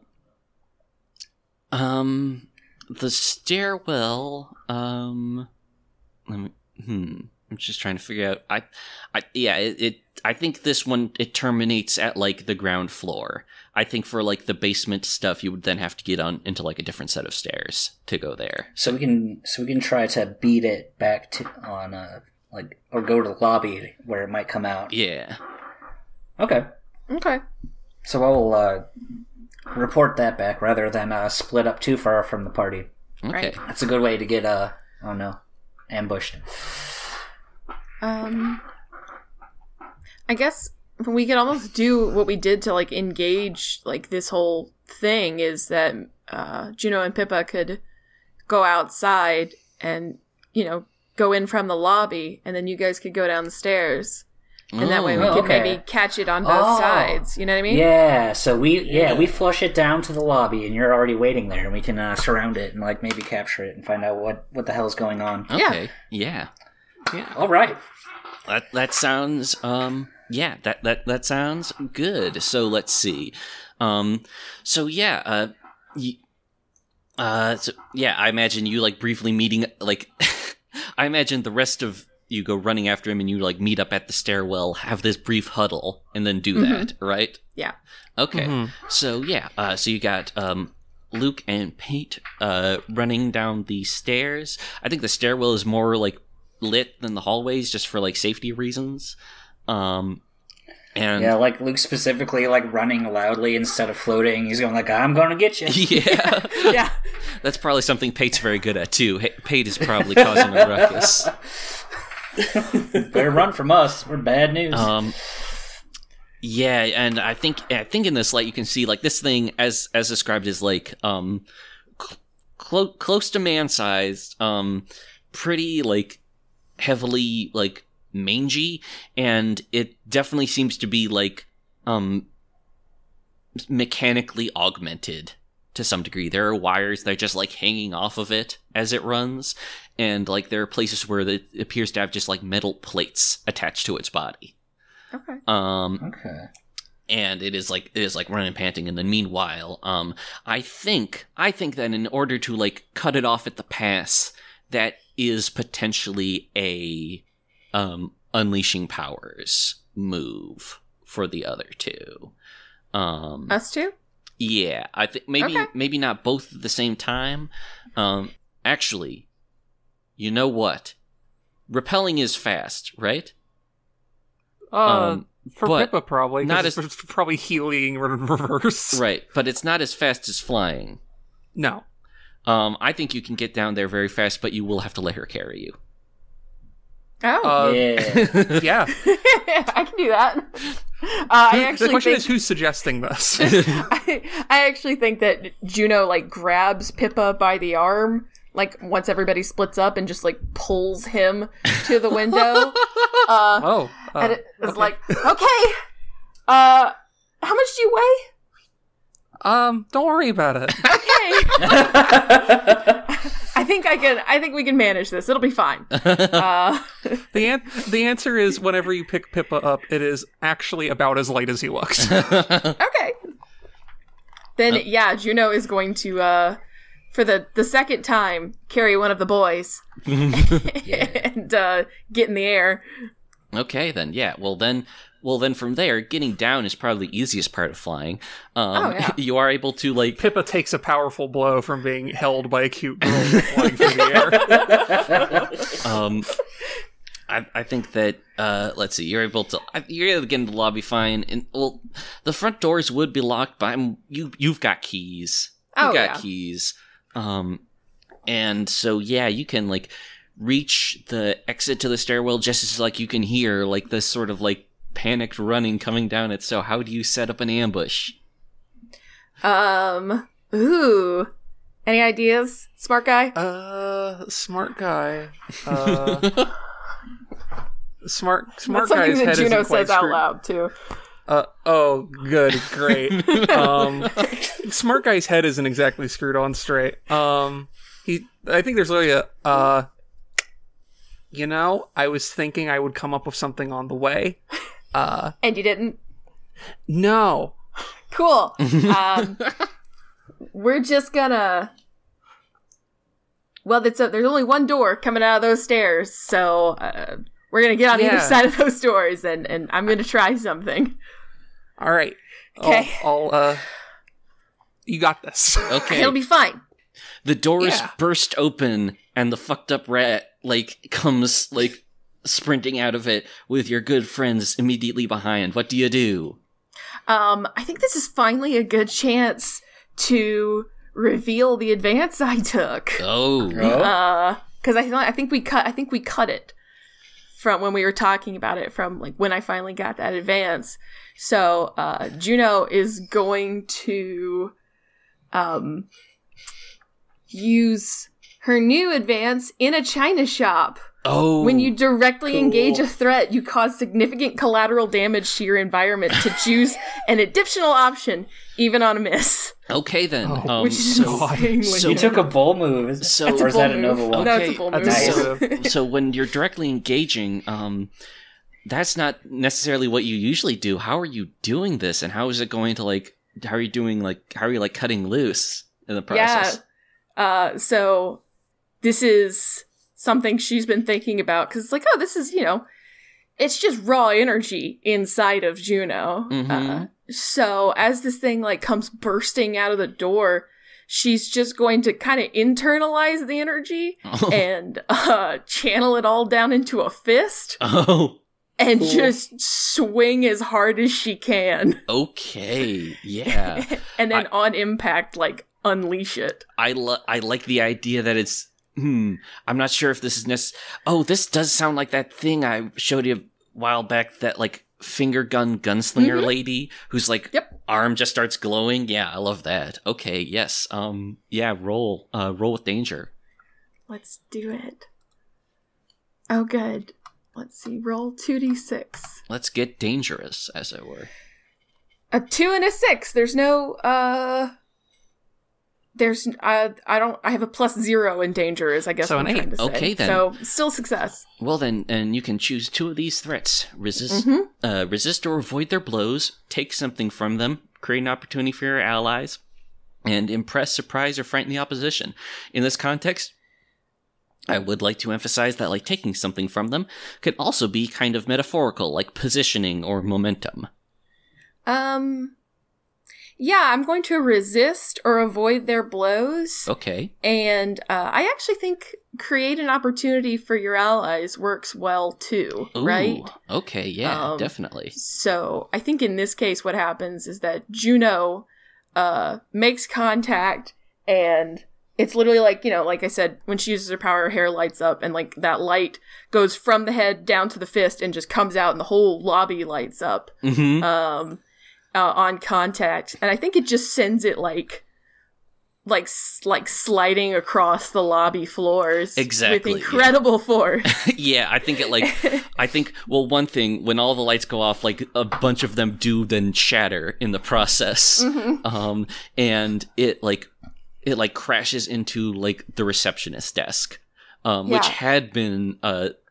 stairwell, I'm just trying to figure out. I think this one, it terminates at, like, the ground floor. I think for, like, the basement stuff, you would then have to get on into, like, a different set of stairs to go there. So we can try to beat it back to on, like, or go to the lobby where it might come out. Yeah. Okay. So I will report that back rather than split up too far from the party. Okay. That's a good way to get, ambushed. I guess we could almost do what we did to, like, engage, like, this whole thing is that Juno and Pippa could go outside and, you know, go in from the lobby, and then you guys could go down the stairs. And that way we could maybe catch it on both sides. You know what I mean? Yeah, so we flush it down to the lobby, and you're already waiting there, and we can surround it and, like, maybe capture it and find out what the hell's going on. Okay, yeah. All right. That sounds... Yeah, that sounds good. So let's see. So I imagine you like briefly meeting like I imagine the rest of you go running after him and you like meet up at the stairwell, have this brief huddle, and then do that, right? Yeah. Okay. So yeah, so you got Luke and Pete running down the stairs. I think the stairwell is more like lit than the hallways, just for like safety reasons. And yeah, like Luke specifically, like running loudly instead of floating. He's going like, "I'm gonna get you." Yeah, yeah. That's probably something Pate's very good at too. Pate is probably causing a ruckus. Better run from us. We're bad news. Yeah, and I think in this light you can see like this thing as described is like close to man sized, pretty like heavily like mangy, and it definitely seems to be like mechanically augmented to some degree. There are wires that are just like hanging off of it as it runs, and like there are places where it appears to have just like metal plates attached to its body. Okay. Okay. And it is like running and panting, and then meanwhile, I think that in order to like cut it off at the pass, that is potentially a unleashing powers move for the other two. Us two? Yeah, I think maybe not both at the same time. Actually, you know what? Repelling is fast, right? For Pippa probably, not as it's probably healing in reverse. Right, but it's not as fast as flying. No. I think you can get down there very fast, but you will have to let her carry you. Oh. Yeah. Yeah. I can do that. The question is who's suggesting this? I actually think that Juno, like, grabs Pippa by the arm, like, once everybody splits up and just, like, pulls him to the window. And it's okay. Okay, how much do you weigh? Don't worry about it. Okay. I think we can manage this. It'll be fine. The answer is whenever you pick Pippa up, it is actually about as light as he looks. Okay. Then, yeah, Juno is going to, for the second time, carry one of the boys and get in the air. Okay, then, yeah. Well, then from there, getting down is probably the easiest part of flying. You are able to, like... Pippa takes a powerful blow from being held by a cute girl flying through the air. I think that, let's see, you're able to get into the lobby fine. And, well, the front doors would be locked, but you've got keys. You've got keys. And so, yeah, you can, like, reach the exit to the stairwell just as, like, you can hear, like, this sort of, like, panicked running coming down it. So how do you set up an ambush? Ooh. Any ideas, smart guy? Smart guy's head isn't quite screwed. That's something that Juno says out loud, too. Oh, good, great. Smart guy's head isn't exactly screwed on straight. I think there's really a, you know, I was thinking I would come up with something on the way. And you didn't? No. Cool. We're just gonna... Well, there's only one door coming out of those stairs, so we're gonna get on either side of those doors, and I'm gonna try something. All right. Okay. I'll you got this. Okay. It'll be fine. The doors burst open, and the fucked up rat, like, comes, like... sprinting out of it with your good friends immediately behind. What do you do? I think this is finally a good chance to reveal the advance I took. Oh, because I think we cut it from when we were talking about it, from like when I finally got that advance. So Juno is going to use her new advance in a china shop. Oh, when you directly engage a threat, you cause significant collateral damage to your environment to choose an additional option, even on a miss. Okay, then. Which is insane. So you took a bold move. Or is that another one? No, it's a bold move. So when you're directly engaging, that's not necessarily what you usually do. How are you doing this? And how is it going to, like, how are you, like, cutting loose in the process? Yeah. So this is... something she's been thinking about, because it's like, oh, this is, you know, it's just raw energy inside of Juno. Mm-hmm. So as this thing like comes bursting out of the door, she's just going to kind of internalize the energy and channel it all down into a fist. Oh. And cool. Just swing as hard as she can. Okay, yeah. And then on impact, like, unleash it. I like the idea that it's, I'm not sure if this is necessary. Oh, this does sound like that thing I showed you a while back, that, like, finger gun gunslinger mm-hmm. lady who's, like, yep. arm just starts glowing. Yeah, I love that. Okay, yes. Yeah, roll with danger. Let's do it. Oh, good. Let's see, roll 2d6. Let's get dangerous, as it were. A 2 and a 6. There's no, I have a +0 in danger, is I guess so what I'm 8. Trying to say. Okay, then. So, still success. Well, then, and you can choose two of these threats. Resist or avoid their blows, take something from them, create an opportunity for your allies, and impress, surprise, or frighten the opposition. In this context, I would like to emphasize that, like, taking something from them could also be kind of metaphorical, like positioning or momentum. Yeah, I'm going to resist or avoid their blows. Okay. And I actually think create an opportunity for your allies works well, too, ooh, right? Okay, yeah, definitely. So I think in this case what happens is that Juno makes contact and... It's literally like, you know, like I said, when she uses her power, her hair lights up, and, like, that light goes from the head down to the fist and just comes out, and the whole lobby lights up mm-hmm. On contact. And I think it just sends it, like sliding across the lobby floors exactly, with incredible yeah. force. Yeah, I think it, like, well, one thing, when all the lights go off, like, a bunch of them do then shatter in the process. Mm-hmm. And it, like... It, like, crashes into, like, the receptionist's desk, yeah. which had been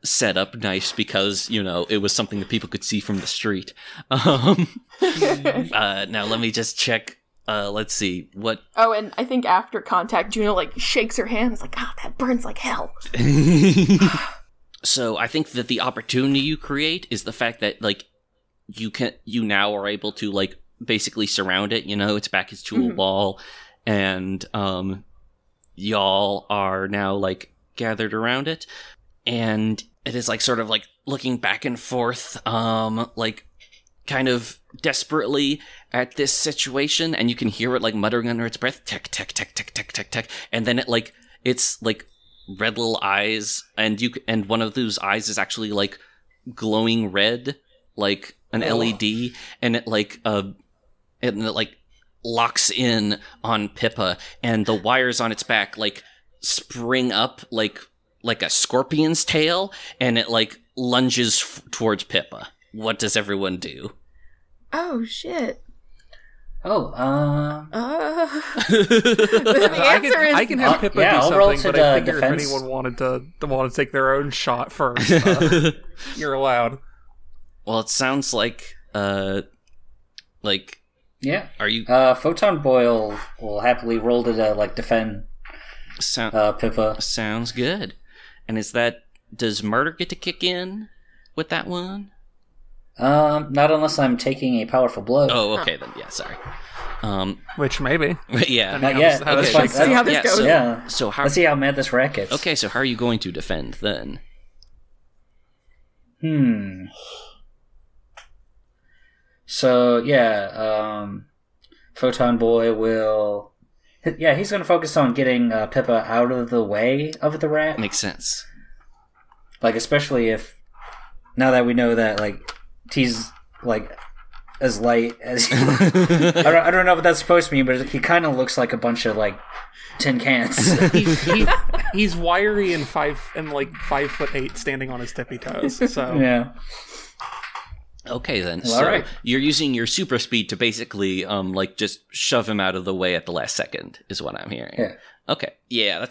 set up nice because, you know, it was something that people could see from the street. Now, let me just check. Let's see. What? Oh, and I think after contact, Juno, like, shakes her hand. It's like, ah, that burns like hell. So I think that the opportunity you create is the fact that, like, you now are able to, like, basically surround it. You know, its back is to mm-hmm. a wall. And y'all are now, like, gathered around it. And it is, like, sort of, like, looking back and forth, like, kind of desperately at this situation. And you can hear it, like, muttering under its breath, tick, tick, tick, tick, tick, tick, tick. And then it, like, it's, like, red little eyes. And one of those eyes is actually, like, glowing red, like an LED. And it, like, locks in on Pippa, and the wires on its back, like, spring up like a scorpion's tail, and it, like, lunges towards Pippa. What does everyone do? Oh, shit. Oh, the answer is... I can have Pippa do something, but I figure defense. If anyone wanted to take their own shot first, you're allowed. Well, it sounds like, yeah. Are you? Photon Boy will happily roll to defend Pippa. Sounds good. And is that does murder get to kick in with that one? Not unless I'm taking a powerful blow. Oh, okay then. Yeah, sorry. Which maybe. Yeah. Not yet. Okay. Let's see how this goes. So let's see how mad this rat gets. Okay, so how are you going to defend then? So, yeah, Photon Boy will... Yeah, he's going to focus on getting Pippa out of the way of the rat. Makes sense. Like, especially if... Now that we know that, like, T's, like, as light as... I don't know what that's supposed to mean, but he kind of looks like a bunch of, like, tin cans. He's wiry and, 5'8", standing on his tippy toes, so... Yeah. Okay, then. Well, so right. You're using your super speed to basically, just shove him out of the way at the last second, is what I'm hearing. Yeah. Okay. Yeah. That's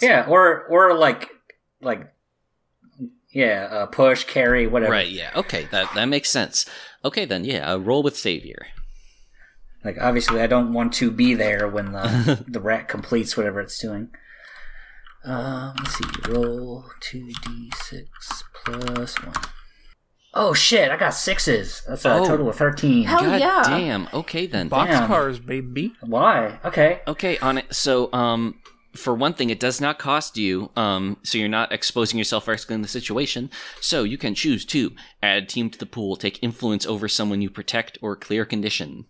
push, carry, whatever. Right. Yeah. Okay. That makes sense. Okay, then. Yeah. Roll with savior. Like, obviously, I don't want to be there when the rat completes whatever it's doing. Let's see. Roll 2d6 plus 1. Oh, shit. I got 6s. That's a total of 13. Hell God yeah. Damn. Okay, then. Boxcars, baby. Why? Okay. Okay, on it. So, for one thing, it does not cost you, so you're not exposing yourself or escalating the situation. So you can choose to add a team to the pool, take influence over someone you protect, or clear condition.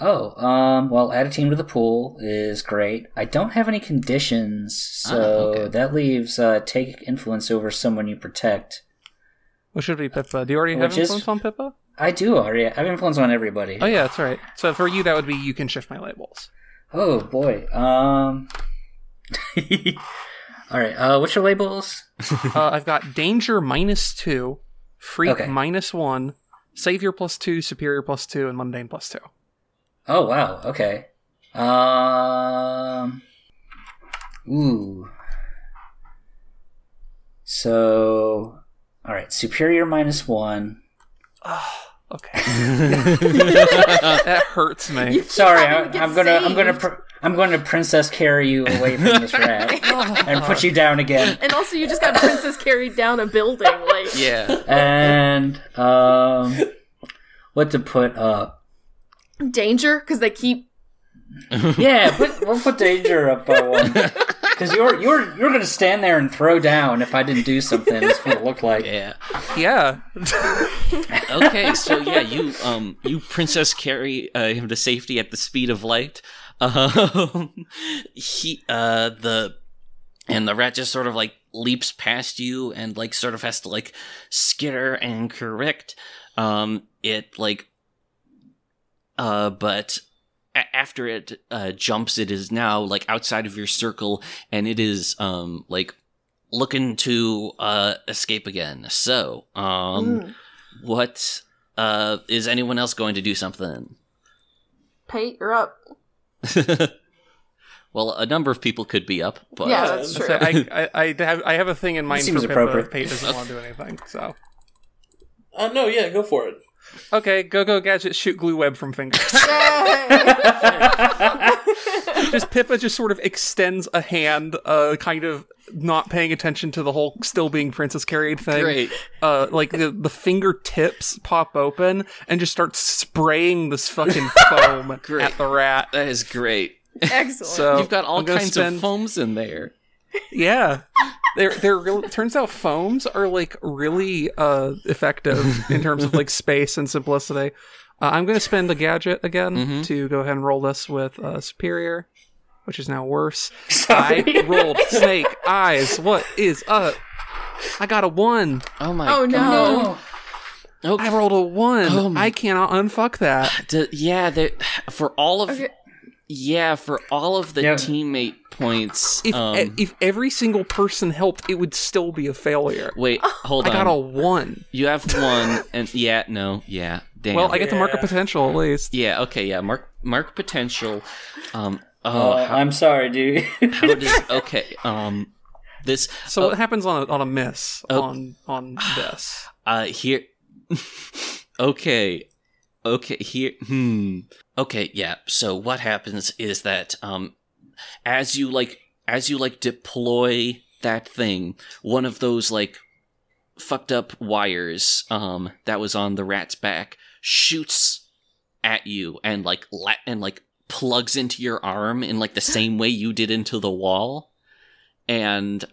Oh, well, add a team to the pool is great. I don't have any conditions, so that leaves take influence over someone you protect. What should be Pippa? Do you already have influence on Pippa? I do already. I have influence on everybody. Oh, yeah, that's right. So for you, that would be you can shift my labels. Oh, boy. All right. What's your labels? I've got Danger -2, Freak -1, Savior +2, Superior +2, and Mundane +2. Oh, wow. Okay. Ooh. So, all right. Superior -1. Oh. Okay. That hurts me. Sorry, I'm going to princess carry you away from this rat and put you down again. And also, you just got princess carried down a building, like yeah. And what to put up? Danger, because they keep. Yeah, we'll put danger up by one. Because you're going to stand there and throw down if I didn't do something. That's what it looked like. Yeah. Okay, so yeah, you princess carry him to safety at the speed of light. The rat just sort of like leaps past you and like sort of has to like skitter and correct it like. But. After it jumps, it is now like outside of your circle, and it is like looking to escape again. So, what is anyone else going to do something? Pate, you're up. Well, a number of people could be up, but yeah, that's true. So I have a thing in mind. It seems appropriate. Pate doesn't want to do anything, so. No, yeah, go for it. Okay, go gadget, shoot glue web from fingers. Just Pippa just sort of extends a hand, kind of not paying attention to the whole still being princess carried thing. Great. Like the fingertips pop open and just start spraying this fucking foam at the rat. That is great. Excellent. So you've got all kinds of foams in there. Yeah. Turns out foams are like really effective in terms of like space and simplicity. I'm going to spend the gadget again to go ahead and roll this with superior, which is now worse. Sorry. I rolled snake eyes. What is up? I got a 1. Oh my god. No. Okay. I rolled a 1. I cannot unfuck that. For all of the teammate points. If every single person helped, it would still be a failure. Wait, hold on. I got a 1. You have 1, and damn. Well, I get to mark a potential at least. Yeah, okay, yeah, mark potential. I'm sorry, dude. This. So what happens on a miss on this? Here. Okay, here. Okay, yeah. So what happens is that as you deploy that thing, one of those like fucked up wires that was on the rat's back shoots at you and like plugs into your arm in like the same way you did into the wall, and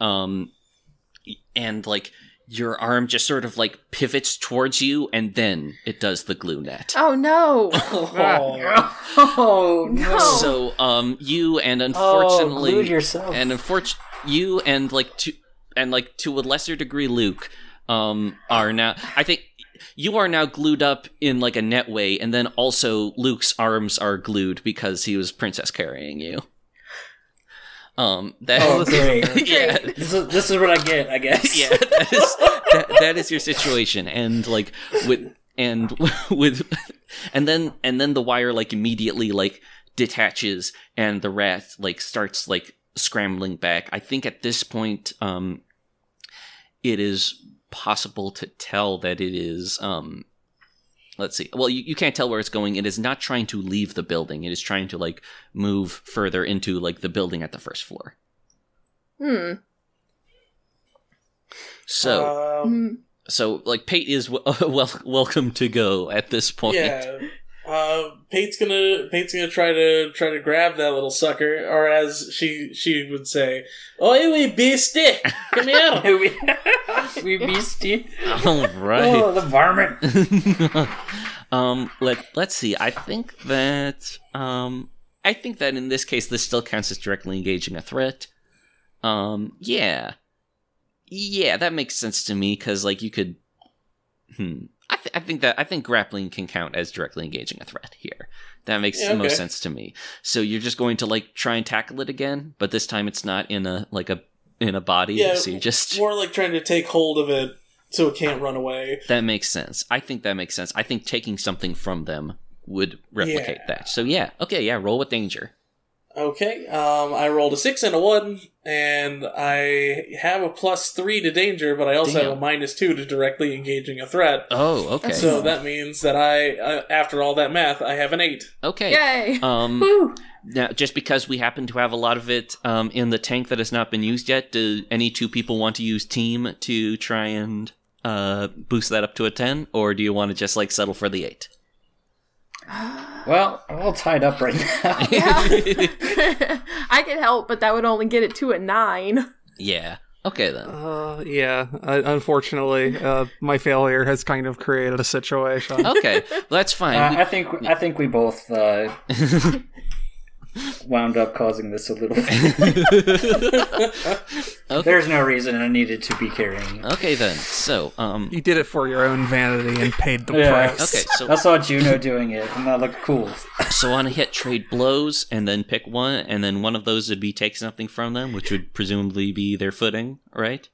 like. Your arm just sort of like pivots towards you, and then it does the glue net. Oh no! Oh no! So, you and unfortunately, glued yourself. And you and to a lesser degree, Luke, are now. I think you are now glued up in like a net way, and then also Luke's arms are glued because he was princess carrying you. Great. Yeah. This is what I get, I guess. Yeah, that is your situation, and like then the wire like immediately like detaches, and the rat like starts like scrambling back. I think at this point, it is possible to tell that it is Let's see. Well, you can't tell where it's going. It is not trying to leave the building. It is trying to, like, move further into, like, the building at the first floor. Hmm. So, like, Pate is welcome to go at this point. Yeah. Pate's gonna try to grab that little sucker, or as she would say, "Oi, we beastie, come here, we beastie." All right, oh, the varmint. Let's see. I think that in this case, this still counts as directly engaging a threat. Yeah, that makes sense to me because, like, you could. I think grappling can count as directly engaging a threat here. That makes the most sense to me. So you're just going to like try and tackle it again, but this time it's not in a body. Yeah, so you just more like trying to take hold of it so it can't run away. That makes sense. I think taking something from them would replicate that. So roll with danger. Okay, I rolled a 6 and a 1, and I have a +3 to danger, but I also have a -2 to directly engaging a threat. Oh, okay. So that means that I after all that math, I have an 8. Okay. Yay! Now, just because we happen to have a lot of it in the tank that has not been used yet, do any two people want to use team to try and boost that up to a 10, or do you want to just, like, settle for the 8? Well, I'm all tied up right now. I could help, but that would only get it to a 9. Yeah. Okay, then. Unfortunately, my failure has kind of created a situation. Okay, that's fine. I think we both wound up causing this a little bit. Okay. There's no reason I needed to be carrying it. Okay, then. So, you did it for your own vanity and paid the price. Okay, so I saw Juno doing it, and that looked cool. So on a hit, trade blows, and then pick one, and then one of those would be take something from them, which would presumably be their footing, right?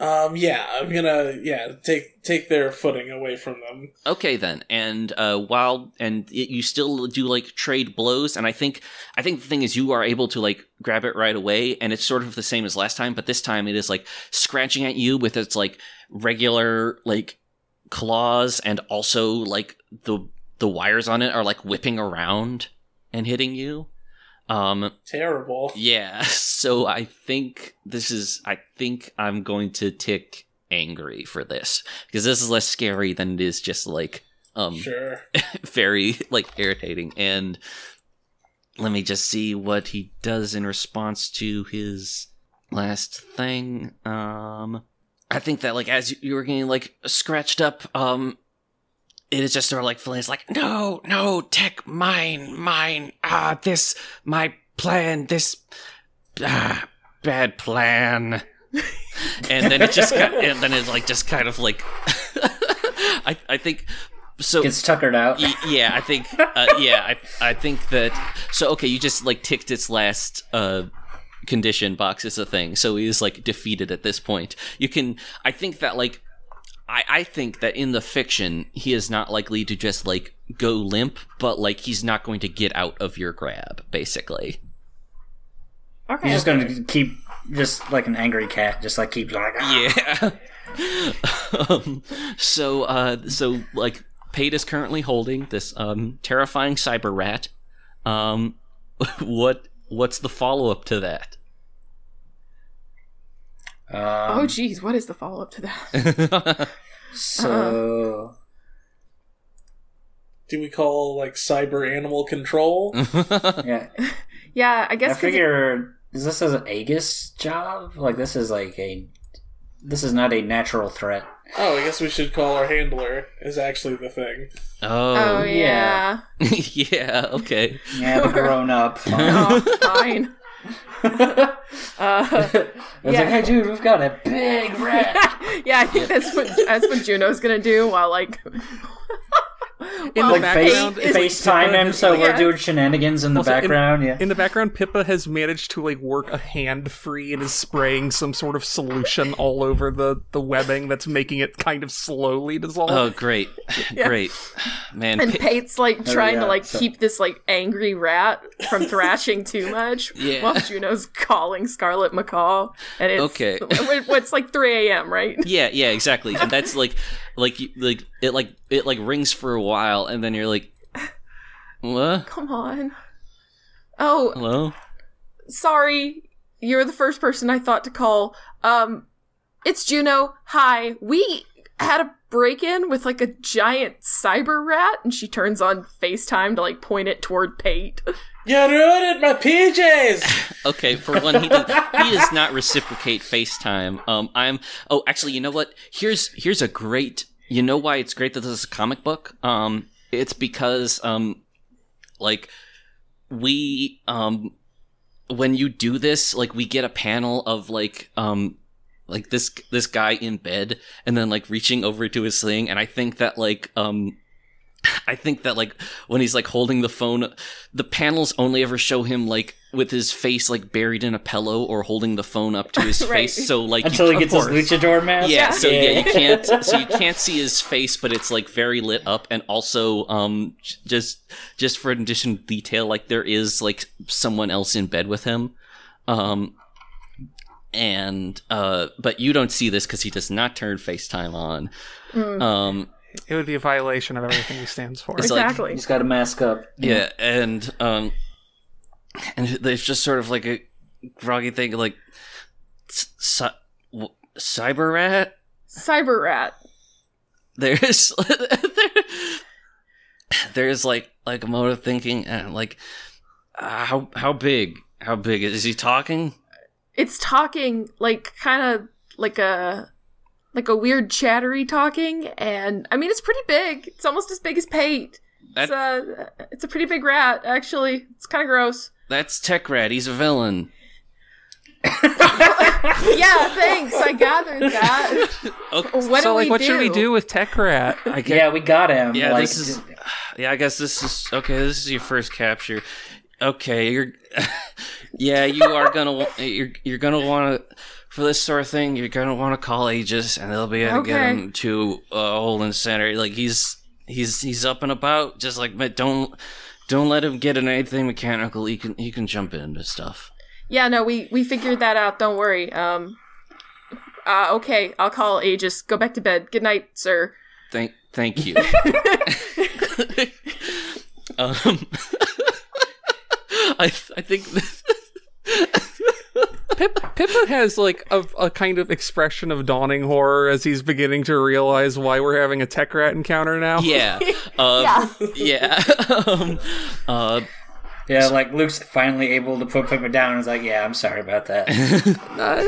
I'm gonna, take their footing away from them. Okay, then. And, you still do, like, trade blows, and I think the thing is you are able to, like, grab it right away, and it's sort of the same as last time, but this time it is, like, scratching at you with its, like, regular, like, claws, and also, like, the wires on it are, like, whipping around and hitting you. Terrible. Yeah, so I think I'm going to tick angry for this, because this is less scary than it is just, like, sure. Very, like, irritating. And let me just see what he does in response to his last thing. I think that, like, as you were getting, like, scratched up, it is just sort of like Flynn's like, no, Tech, mine, this, my plan, this, bad plan. And then it just kind of like, I think, so. Gets tuckered out. I think you just, like, ticked its last, condition box is a thing. So he is, like, defeated at this point. I think that in the fiction, he is not likely to just, like, go limp, but, like, he's not going to get out of your grab, basically. Okay. He's just going to keep, just like an angry cat, just, like, keep like, ah. Yeah. So, like, Pate is currently holding this terrifying cyber rat. What's the follow-up to that? Oh, geez, what is the follow-up to that? So... do we call, like, cyber animal control? Yeah. Yeah, I guess... I figure, is this an Aegis job? Like, this is, like, a... This is not a natural threat. Oh, I guess we should call our handler is actually the thing. Oh yeah. Yeah, okay. Yeah, the grown-up. Fine. Like, hey dude, we've got a big rat. Yeah, I think that's what Juno's gonna do while like in the background. FaceTime him, so we're doing shenanigans in the background. In the background, Pippa has managed to like work a hand free and is spraying some sort of solution all over the webbing that's making it kind of slowly dissolve. Oh, great, great, man! And Pate's like trying to like keep this like angry rat from thrashing too much. Yeah. While Juno's calling Scarlet McCall, and it's okay. It's like 3 a.m., right? Yeah, exactly. And that's like it rings for a while, and then you're like, what? Come on. Oh. Hello? Sorry. You're the first person I thought to call. It's Juno. Hi. We had a break-in with, like, a giant cyber rat, and she turns on FaceTime to, like, point it toward Pate. You ruined my PJs! Okay, for one, he does not reciprocate FaceTime. Oh, actually, you know what? Here's a great... You know why it's great that this is a comic book? It's because, like, we... when you do this, like, we get a panel of, like this guy in bed and then like reaching over to his thing, and I think that when he's like holding the phone, the panels only ever show him like with his face like buried in a pillow or holding the phone up to his right. face, so like until he gets his luchador mask. Yeah, so yeah, you can't see his face, but it's like very lit up, and also just for additional detail, like there is like someone else in bed with him. But you don't see this because he does not turn FaceTime on. Mm. It would be a violation of everything he stands for. Exactly. Like, he's got to mask up. Yeah, and there's just sort of like a groggy thing, like cyber rat. Cyber rat. There's there's like a mode of thinking, like how big? How big is he talking? It's talking like kind of like a weird chattery talking, and I mean it's pretty big. It's almost as big as Pate. It's a pretty big rat, actually. It's kind of gross. That's Tech Rat. He's a villain. Yeah, thanks. I gathered that. Okay. What should we do with Tech Rat? We got him. Yeah, like, I guess this is okay. This is your first capture. Okay, you're gonna want to for this sort of thing. You're gonna want to call Aegis, and they'll be able to get him to Olin Center. Like he's up and about. Just like, but don't let him get in anything mechanical. He can jump into stuff. Yeah, no, we figured that out. Don't worry. Okay, I'll call Aegis. Go back to bed. Good night, sir. Thank you. I think Pippa has like a kind of expression of dawning horror as he's beginning to realize why we're having a Tech Rat encounter now. Yeah, like Luke's finally able to put Pippa down. It's like, yeah, I'm sorry about that.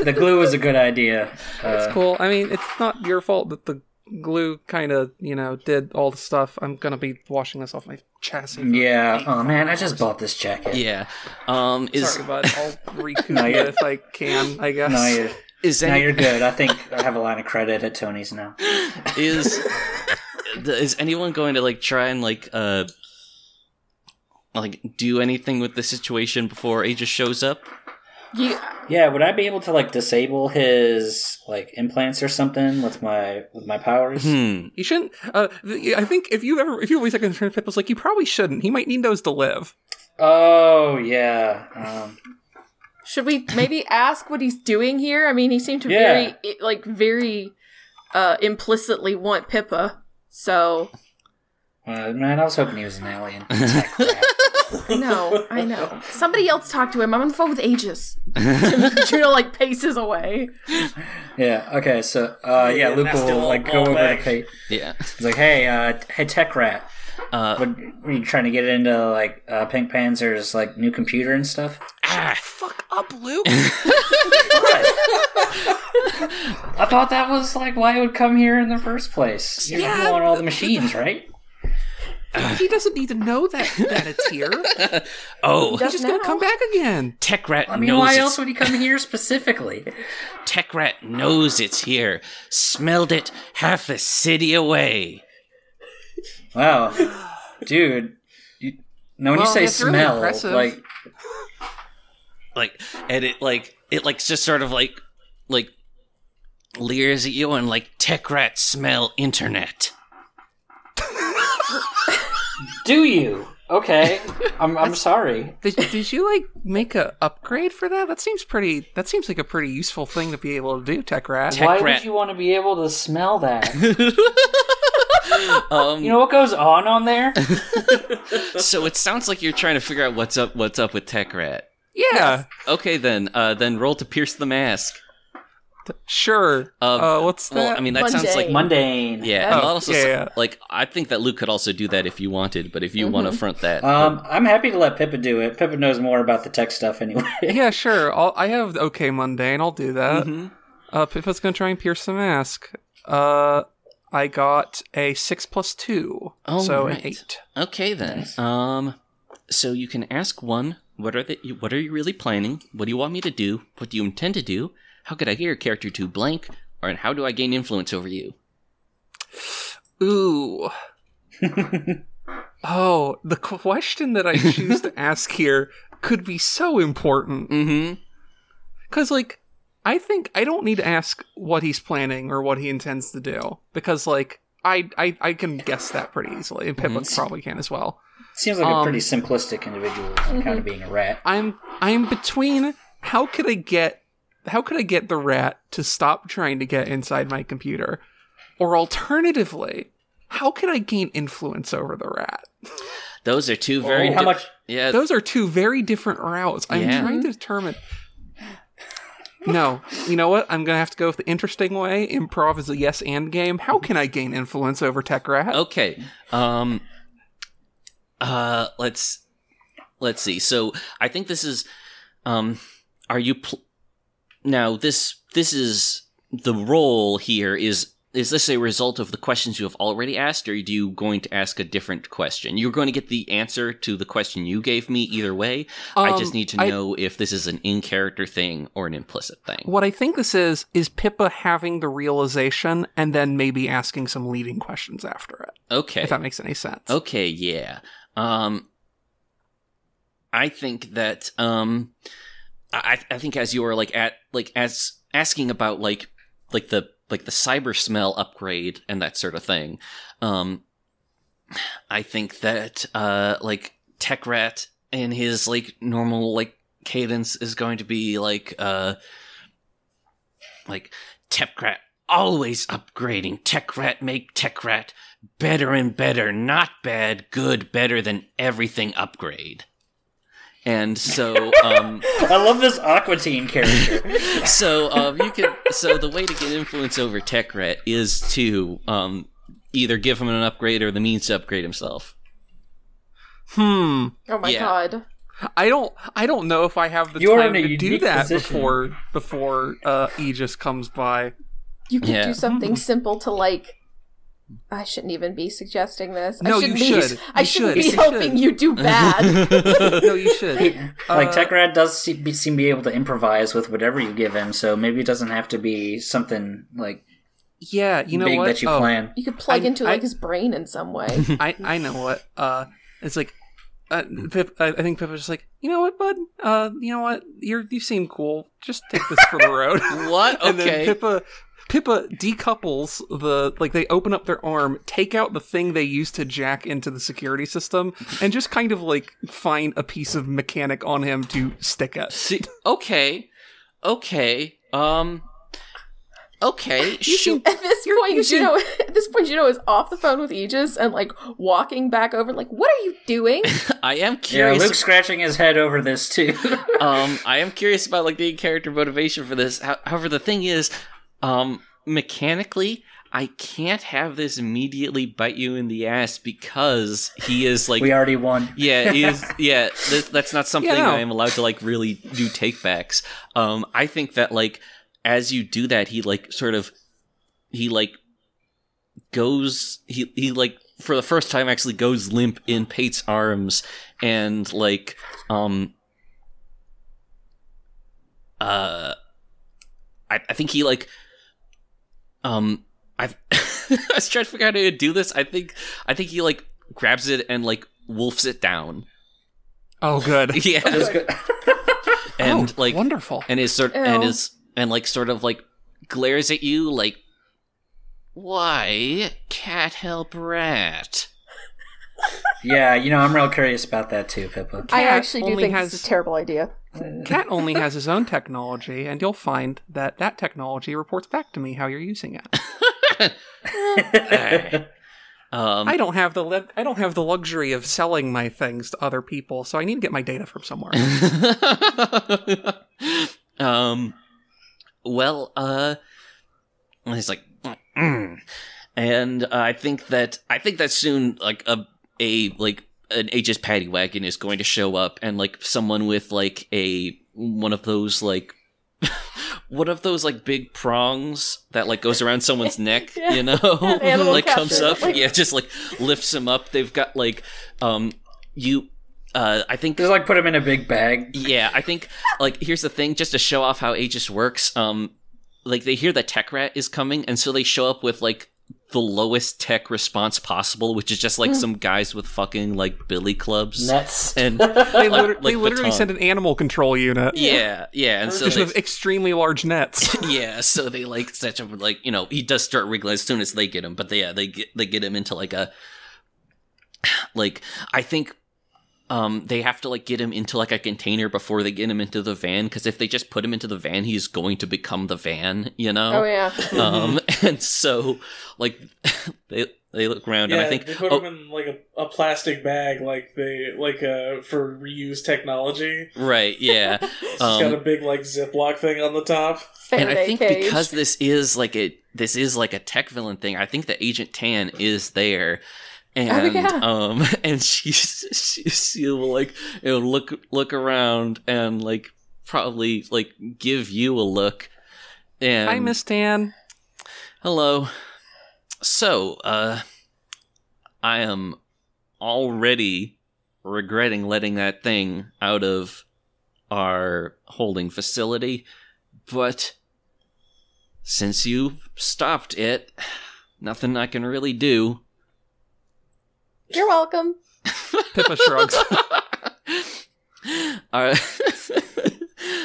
The glue was a good idea. It's cool. I mean, it's not your fault that the glue kind of, did all the stuff. I'm gonna be washing this off my chassis. Yeah. Oh man, I just bought this jacket. Yeah. Sorry, bud. I'll recoup it if I can, I guess. You're good. I think I have a line of credit at Tony's now. Is anyone going to like try and like do anything with the situation before Aegis shows up? Yeah, would I be able to like disable his like implants or something with my powers? Hmm. You shouldn't. I think if you always second turn Pippa's like, you probably shouldn't. He might need those to live. Oh yeah. Should we maybe ask what he's doing here? I mean, he seemed to very implicitly want Pippa. So. Man, I was hoping he was an alien. No, I know. Somebody else talk to him. I'm on the phone with Aegis. Juno paces away. Yeah. Okay. So Luke will go over to Pate. Yeah. He's like, hey, Tech Rat. What, are you trying to get into Pink Panzer's new computer and stuff? Fuck up, Luke. I thought that was why it would come here in the first place. You want all the machines, right? He doesn't need to know that it's here. He's just going to come back again. Tech Rat knows why else would he come here specifically? Tech Rat knows it's here. Smelled it half the city away. Wow. Dude. You say smell, really and it just sort of like leers at you and Tech Rat smell internet. Do you? Okay. I'm sorry. Did you make a upgrade for that? That seems like a pretty useful thing to be able to do, Tech Rat. Why would you want to be able to smell that? You know what goes on there? So it sounds like you're trying to figure out what's up with Tech Rat. Yeah. Yes. Okay, then roll to pierce the mask. Sure. What's that? Well, I mean, that mundane. Sounds like mundane. Yeah. Oh, also, yeah. Like, I think that Luke could also do that if you wanted, but if you want to front that, I'm happy to let Pippa do it. Pippa knows more about the tech stuff anyway. Yeah, sure. I have okay mundane. I'll do that. Mm-hmm. Pippa's gonna try and pierce the mask. I got a 6 + 2, so right. An 8. Okay, then. Nice. So you can ask one. What are you really planning? What do you want me to do? What do you intend to do? How could I get your character to blank? Or and how do I gain influence over you? Ooh. Oh, the question that I choose to ask here could be so important. Mm-hmm. Because, like, I think I don't need to ask what he's planning or what he intends to do. Because, like, I can guess that pretty easily. And Pippa probably can as well. Seems like a pretty simplistic individual, kind of being a rat. I'm between how could I get the rat to stop trying to get inside my computer? Or alternatively, how can I gain influence over the rat? Those are two very Those are two very different routes. I'm trying to determine. No, you know what? I'm going to have to go with the interesting way. Improv is a yes and game. How can I gain influence over Tech Rat? Okay. Let's see. So, I think this is are you now, this is the role here. Is this a result of the questions you have already asked, or are you going to ask a different question? You're going to get the answer to the question you gave me either way. I just need to know if this is an in-character thing or an implicit thing. What I think this is Pippa having the realization and then maybe asking some leading questions after it. Okay. If that makes any sense. Okay, yeah. I think that... I think as you are as asking about like the cyber smell upgrade and that sort of thing, I think that Tech Rat in his normal cadence is going to be Tech Rat always upgrading. Tech Rat make Tech Rat better and better, not bad, good, better than everything upgrade. And so, I love this Aqua Teen character. So the way to get influence over Tech Rat is to, either give him an upgrade or the means to upgrade himself. Oh my god. I don't know if I have the time to do that position. before Aegis comes by. You could do something simple to I shouldn't even be suggesting this. No, I shouldn't be helping you do bad. No, you should. Tech Rat does seem to be able to improvise with whatever you give him, so maybe it doesn't have to be something big that you plan. You could plug into his brain in some way. I know what. It's like Pip, I think Pip was just like, you know what, bud? You know what? You seem cool. Just take this for the road. What? Okay. And then Pippa decouples they open up their arm, take out the thing they used to jack into the security system, and just kind of find a piece of mechanic on him to stick at. See, okay. At this point, Juno is off the phone with Aegis and walking back over. What are you doing? I am curious. Yeah, Luke's scratching his head over this too. I am curious about the character motivation for this. However, the thing is. Mechanically, I can't have this immediately bite you in the ass because he is we already won. Yeah, he is, yeah. That's not something I am allowed to really do takebacks. I think that as you do that, he goes. He for the first time actually goes limp in Pate's arms and I think he I was trying to figure out how to do this. I think he grabs it and wolfs it down. Oh, good. Yeah. Oh, good. And wonderful. And is sort Ew. And is and sort of glares at you why cat help rat. Yeah, I'm real curious about that too, Pippa. Cat I actually do think this is a terrible idea. Cat only has his own technology, and you'll find that technology reports back to me how you're using it. I don't have the luxury of selling my things to other people, so I need to get my data from somewhere. He's like, and I think that soon, like an Aegis paddy wagon is going to show up, and like someone with like one of those big prongs that like goes around someone's neck, yeah, you know, like comes up, yeah, just like lifts him up. They've got like, I think just like put him in a big bag. Yeah, I think like here's the thing, just to show off how Aegis works. Like they hear that Tech Rat is coming, and so they show up with like the lowest tech response possible, which is just like some guys with fucking like billy clubs. Nuts. And they literally send an animal control unit. Yeah, yeah. And so they have extremely large nets. Yeah, so they like set him, like, you know, he does start wriggling as soon as they get him, but they get him into like a, like, I think they have to like get him into like a container before they get him into the van, because if they just put him into the van, he's going to become the van, you know. Oh yeah. And so like they look around, yeah, and I think they put him in like a plastic bag, like they like for reuse technology, right? Yeah. It's got a big like Ziploc thing on the top, and I think cage. Because this is like a tech villain thing, I think that Agent Tan is there. And and she'll like, you know, look around and like probably like give you a look. And hi, Miss Tan. Hello. So, I am already regretting letting that thing out of our holding facility, but since you stopped it, nothing I can really do. You're welcome. Pippa shrugs.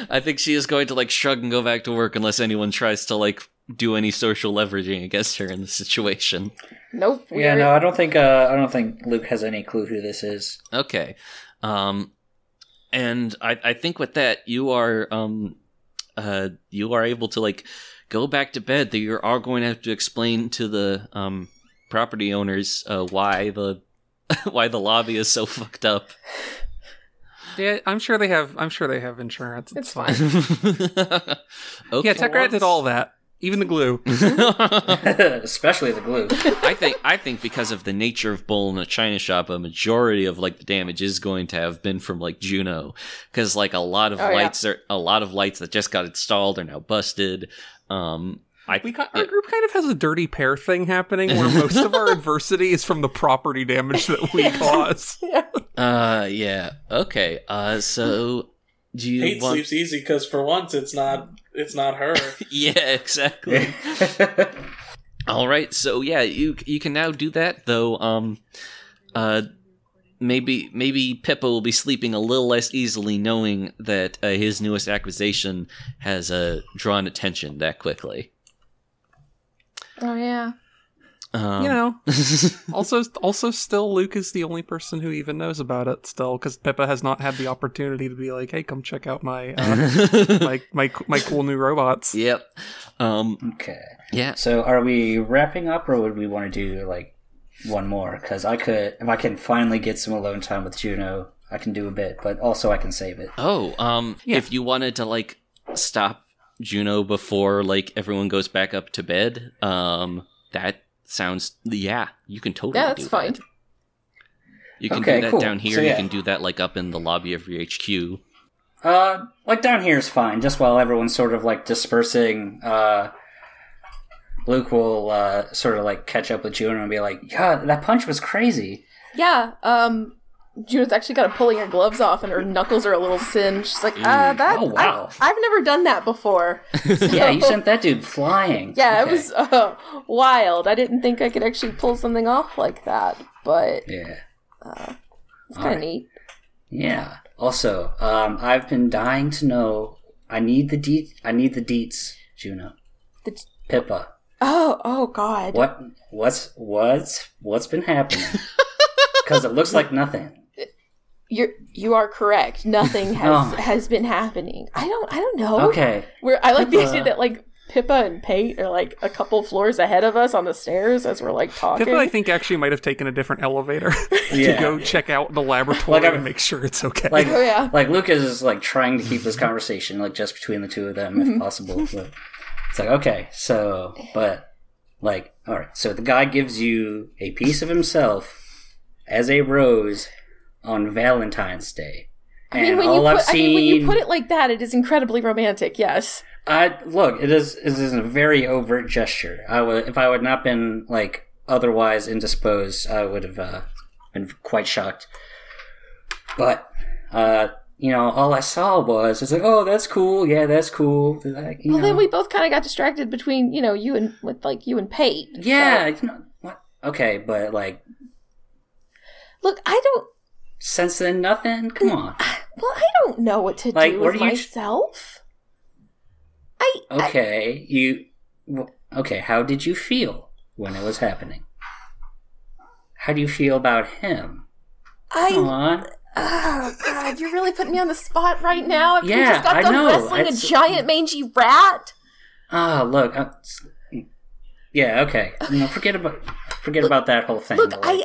I think she is going to like shrug and go back to work unless anyone tries to like do any social leveraging against her in the situation. Nope. Yeah, no, I don't think Luke has any clue who this is. Okay. And I think with that you are able to like go back to bed, that you are going to have to explain to the property owners why the lobby is so fucked up. Yeah, I'm sure they have insurance. It's fine. Okay. Yeah, Tech Rat did all that, even the glue, especially the glue. I think because of the nature of Bull in a China shop, a majority of like the damage is going to have been from like Juno, because like a lot of lights that just got installed are now busted. Our group kind of has a dirty pair thing happening where most of our adversity is from the property damage that we cause. Yeah. Yeah. Okay. So do you Hate sleeps easy, because for once it's not her. Yeah, exactly. All right. So yeah, you can now do that, though. Maybe Pippa will be sleeping a little less easily knowing that his newest acquisition has drawn attention that quickly. Oh yeah, you know. Also, still, Luke is the only person who even knows about it still, because Pippa has not had the opportunity to be like, "Hey, come check out my my cool new robots." Yep. Okay. Yeah. So, are we wrapping up, or would we want to do like one more? Because I could, if I can finally get some alone time with Juno, I can do a bit, but also I can save it. Oh, yeah. If you wanted to like stop Juno before like everyone goes back up to bed, that sounds, yeah, you can totally do that. Fine. You can do that cool. Down here, so, yeah. You can do that like up in the lobby of your HQ. Like down here is fine, just while everyone's sort of like dispersing. Luke will sort of like catch up with Juno and be like, yeah, that punch was crazy. Yeah, Juno's actually got to pulling her gloves off, and her knuckles are a little singed. She's like, that, oh, wow. I've never done that before. So, yeah, you sent that dude flying. Yeah, okay. It was wild. I didn't think I could actually pull something off like that, but yeah, it's kind of neat. Yeah. Also, I've been dying to know. I need the deets, Juno. Pippa. Oh God. What's been happening? Because it looks like nothing. You are correct. Nothing has been happening. I don't know. Okay. I like the idea that like Pippa and Pate are like a couple floors ahead of us on the stairs as we're like talking. Pippa, I think, actually might have taken a different elevator to go check out the laboratory and make sure it's okay. Like Lucas is like trying to keep this conversation like just between the two of them if possible. But it's like, okay, so but like, all right, so the guy gives you a piece of himself as a rose on Valentine's Day. And I mean, when you put it like that, it is incredibly romantic. Yes. Look, it is. It is a very overt gesture. If I had not been like otherwise indisposed, I would have been quite shocked. But you know, all I saw was it's like, oh, that's cool. Yeah, that's cool. Like, you know. Then we both kind of got distracted between you and Pate. Yeah. So. You know, what? Okay, but like, look, I don't. Since then, nothing? Come on. Well, I don't know what to do with myself. Okay, how did you feel when it was happening? How do you feel about him? Come on. Oh, God, you're really putting me on the spot right now. After you just got done wrestling a giant mangy rat. Look. Okay. No, forget about that whole thing. Look, I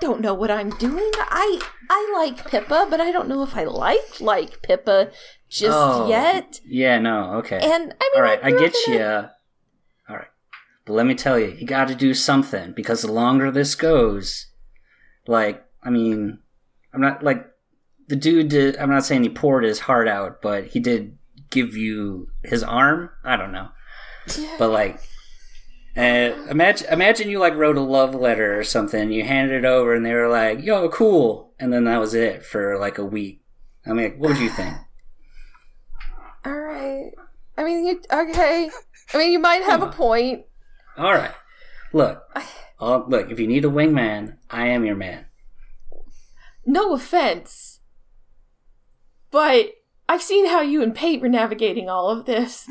don't know what I'm doing. I like Pippa, but I don't know if I like Pippa just yet. Yeah, no, okay. And I mean, all right, I get you. All right, but let me tell you, you got to do something because the longer this goes, like, I mean, I'm not like the dude. I'm not saying he poured his heart out, but he did give you his arm. I don't know, but like. Imagine you like wrote a love letter or something, you handed it over and they were like, yo, cool, and then that was it for like a week. I mean, what would you think? Alright. I mean, you might have a point. Alright. Look. Look, if you need a wingman, I am your man. No offense, but I've seen how you and Pate were navigating all of this.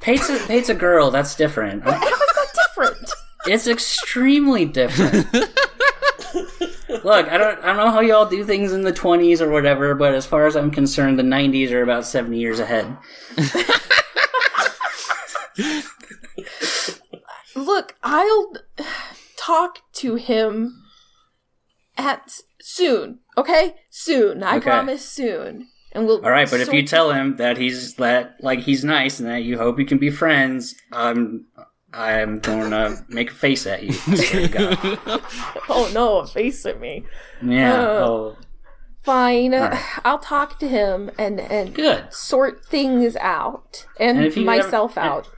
Pate's a girl. That's different. How is that different? It's extremely different. Look, I don't know how y'all do things in the 20s or whatever, but as far as I'm concerned, the 90s are about 70 years ahead. Look, I'll talk to him soon. Okay, soon. I promise soon. All right, but if you tell him that he's nice and that you hope you can be friends, I'm gonna make a face at you. Oh no, a face at me! Yeah. Fine, right. I'll talk to him and sort things out and myself out.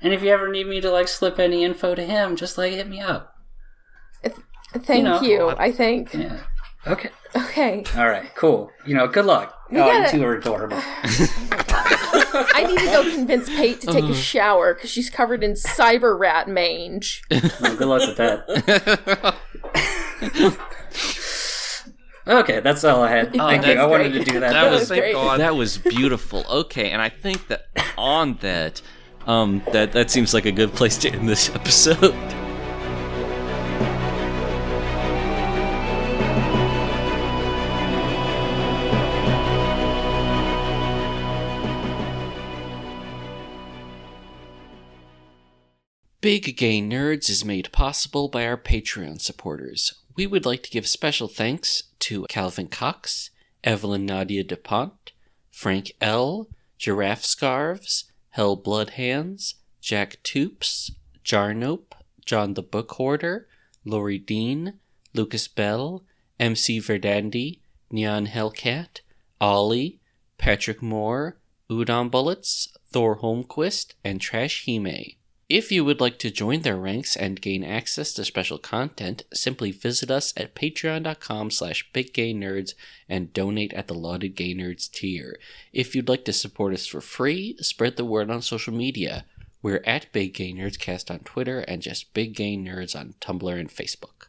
And if you ever need me to like slip any info to him, just like hit me up. Thank you. I think. Yeah. Okay. All right, cool. You know, good luck. You two are adorable. I need to go convince Pate to take a shower because she's covered in cyber rat mange. Well, good luck with that. Okay, that's all I had. Thank you. I wanted to do that. That was beautiful. Okay, and I think that on that, that seems like a good place to end this episode. Big Gay Nerds is made possible by our Patreon supporters. We would like to give special thanks to Calvin Cox, Evelyn Nadia DuPont, Frank L., Giraffe Scarves, Hell Blood Hands, Jack Toops, Jarnope, John the Book Hoarder, Lori Dean, Lucas Bell, MC Verdandi, Neon Hellcat, Ollie, Patrick Moore, Udon Bullets, Thor Holmquist, and Trash Hime. If you would like to join their ranks and gain access to special content, simply visit us at patreon.com/biggaynerds and donate at the Lauded Gay Nerds tier. If you'd like to support us for free, spread the word on social media. We're at Big Gay Nerdscast on Twitter and just Big Gay Nerds on Tumblr and Facebook.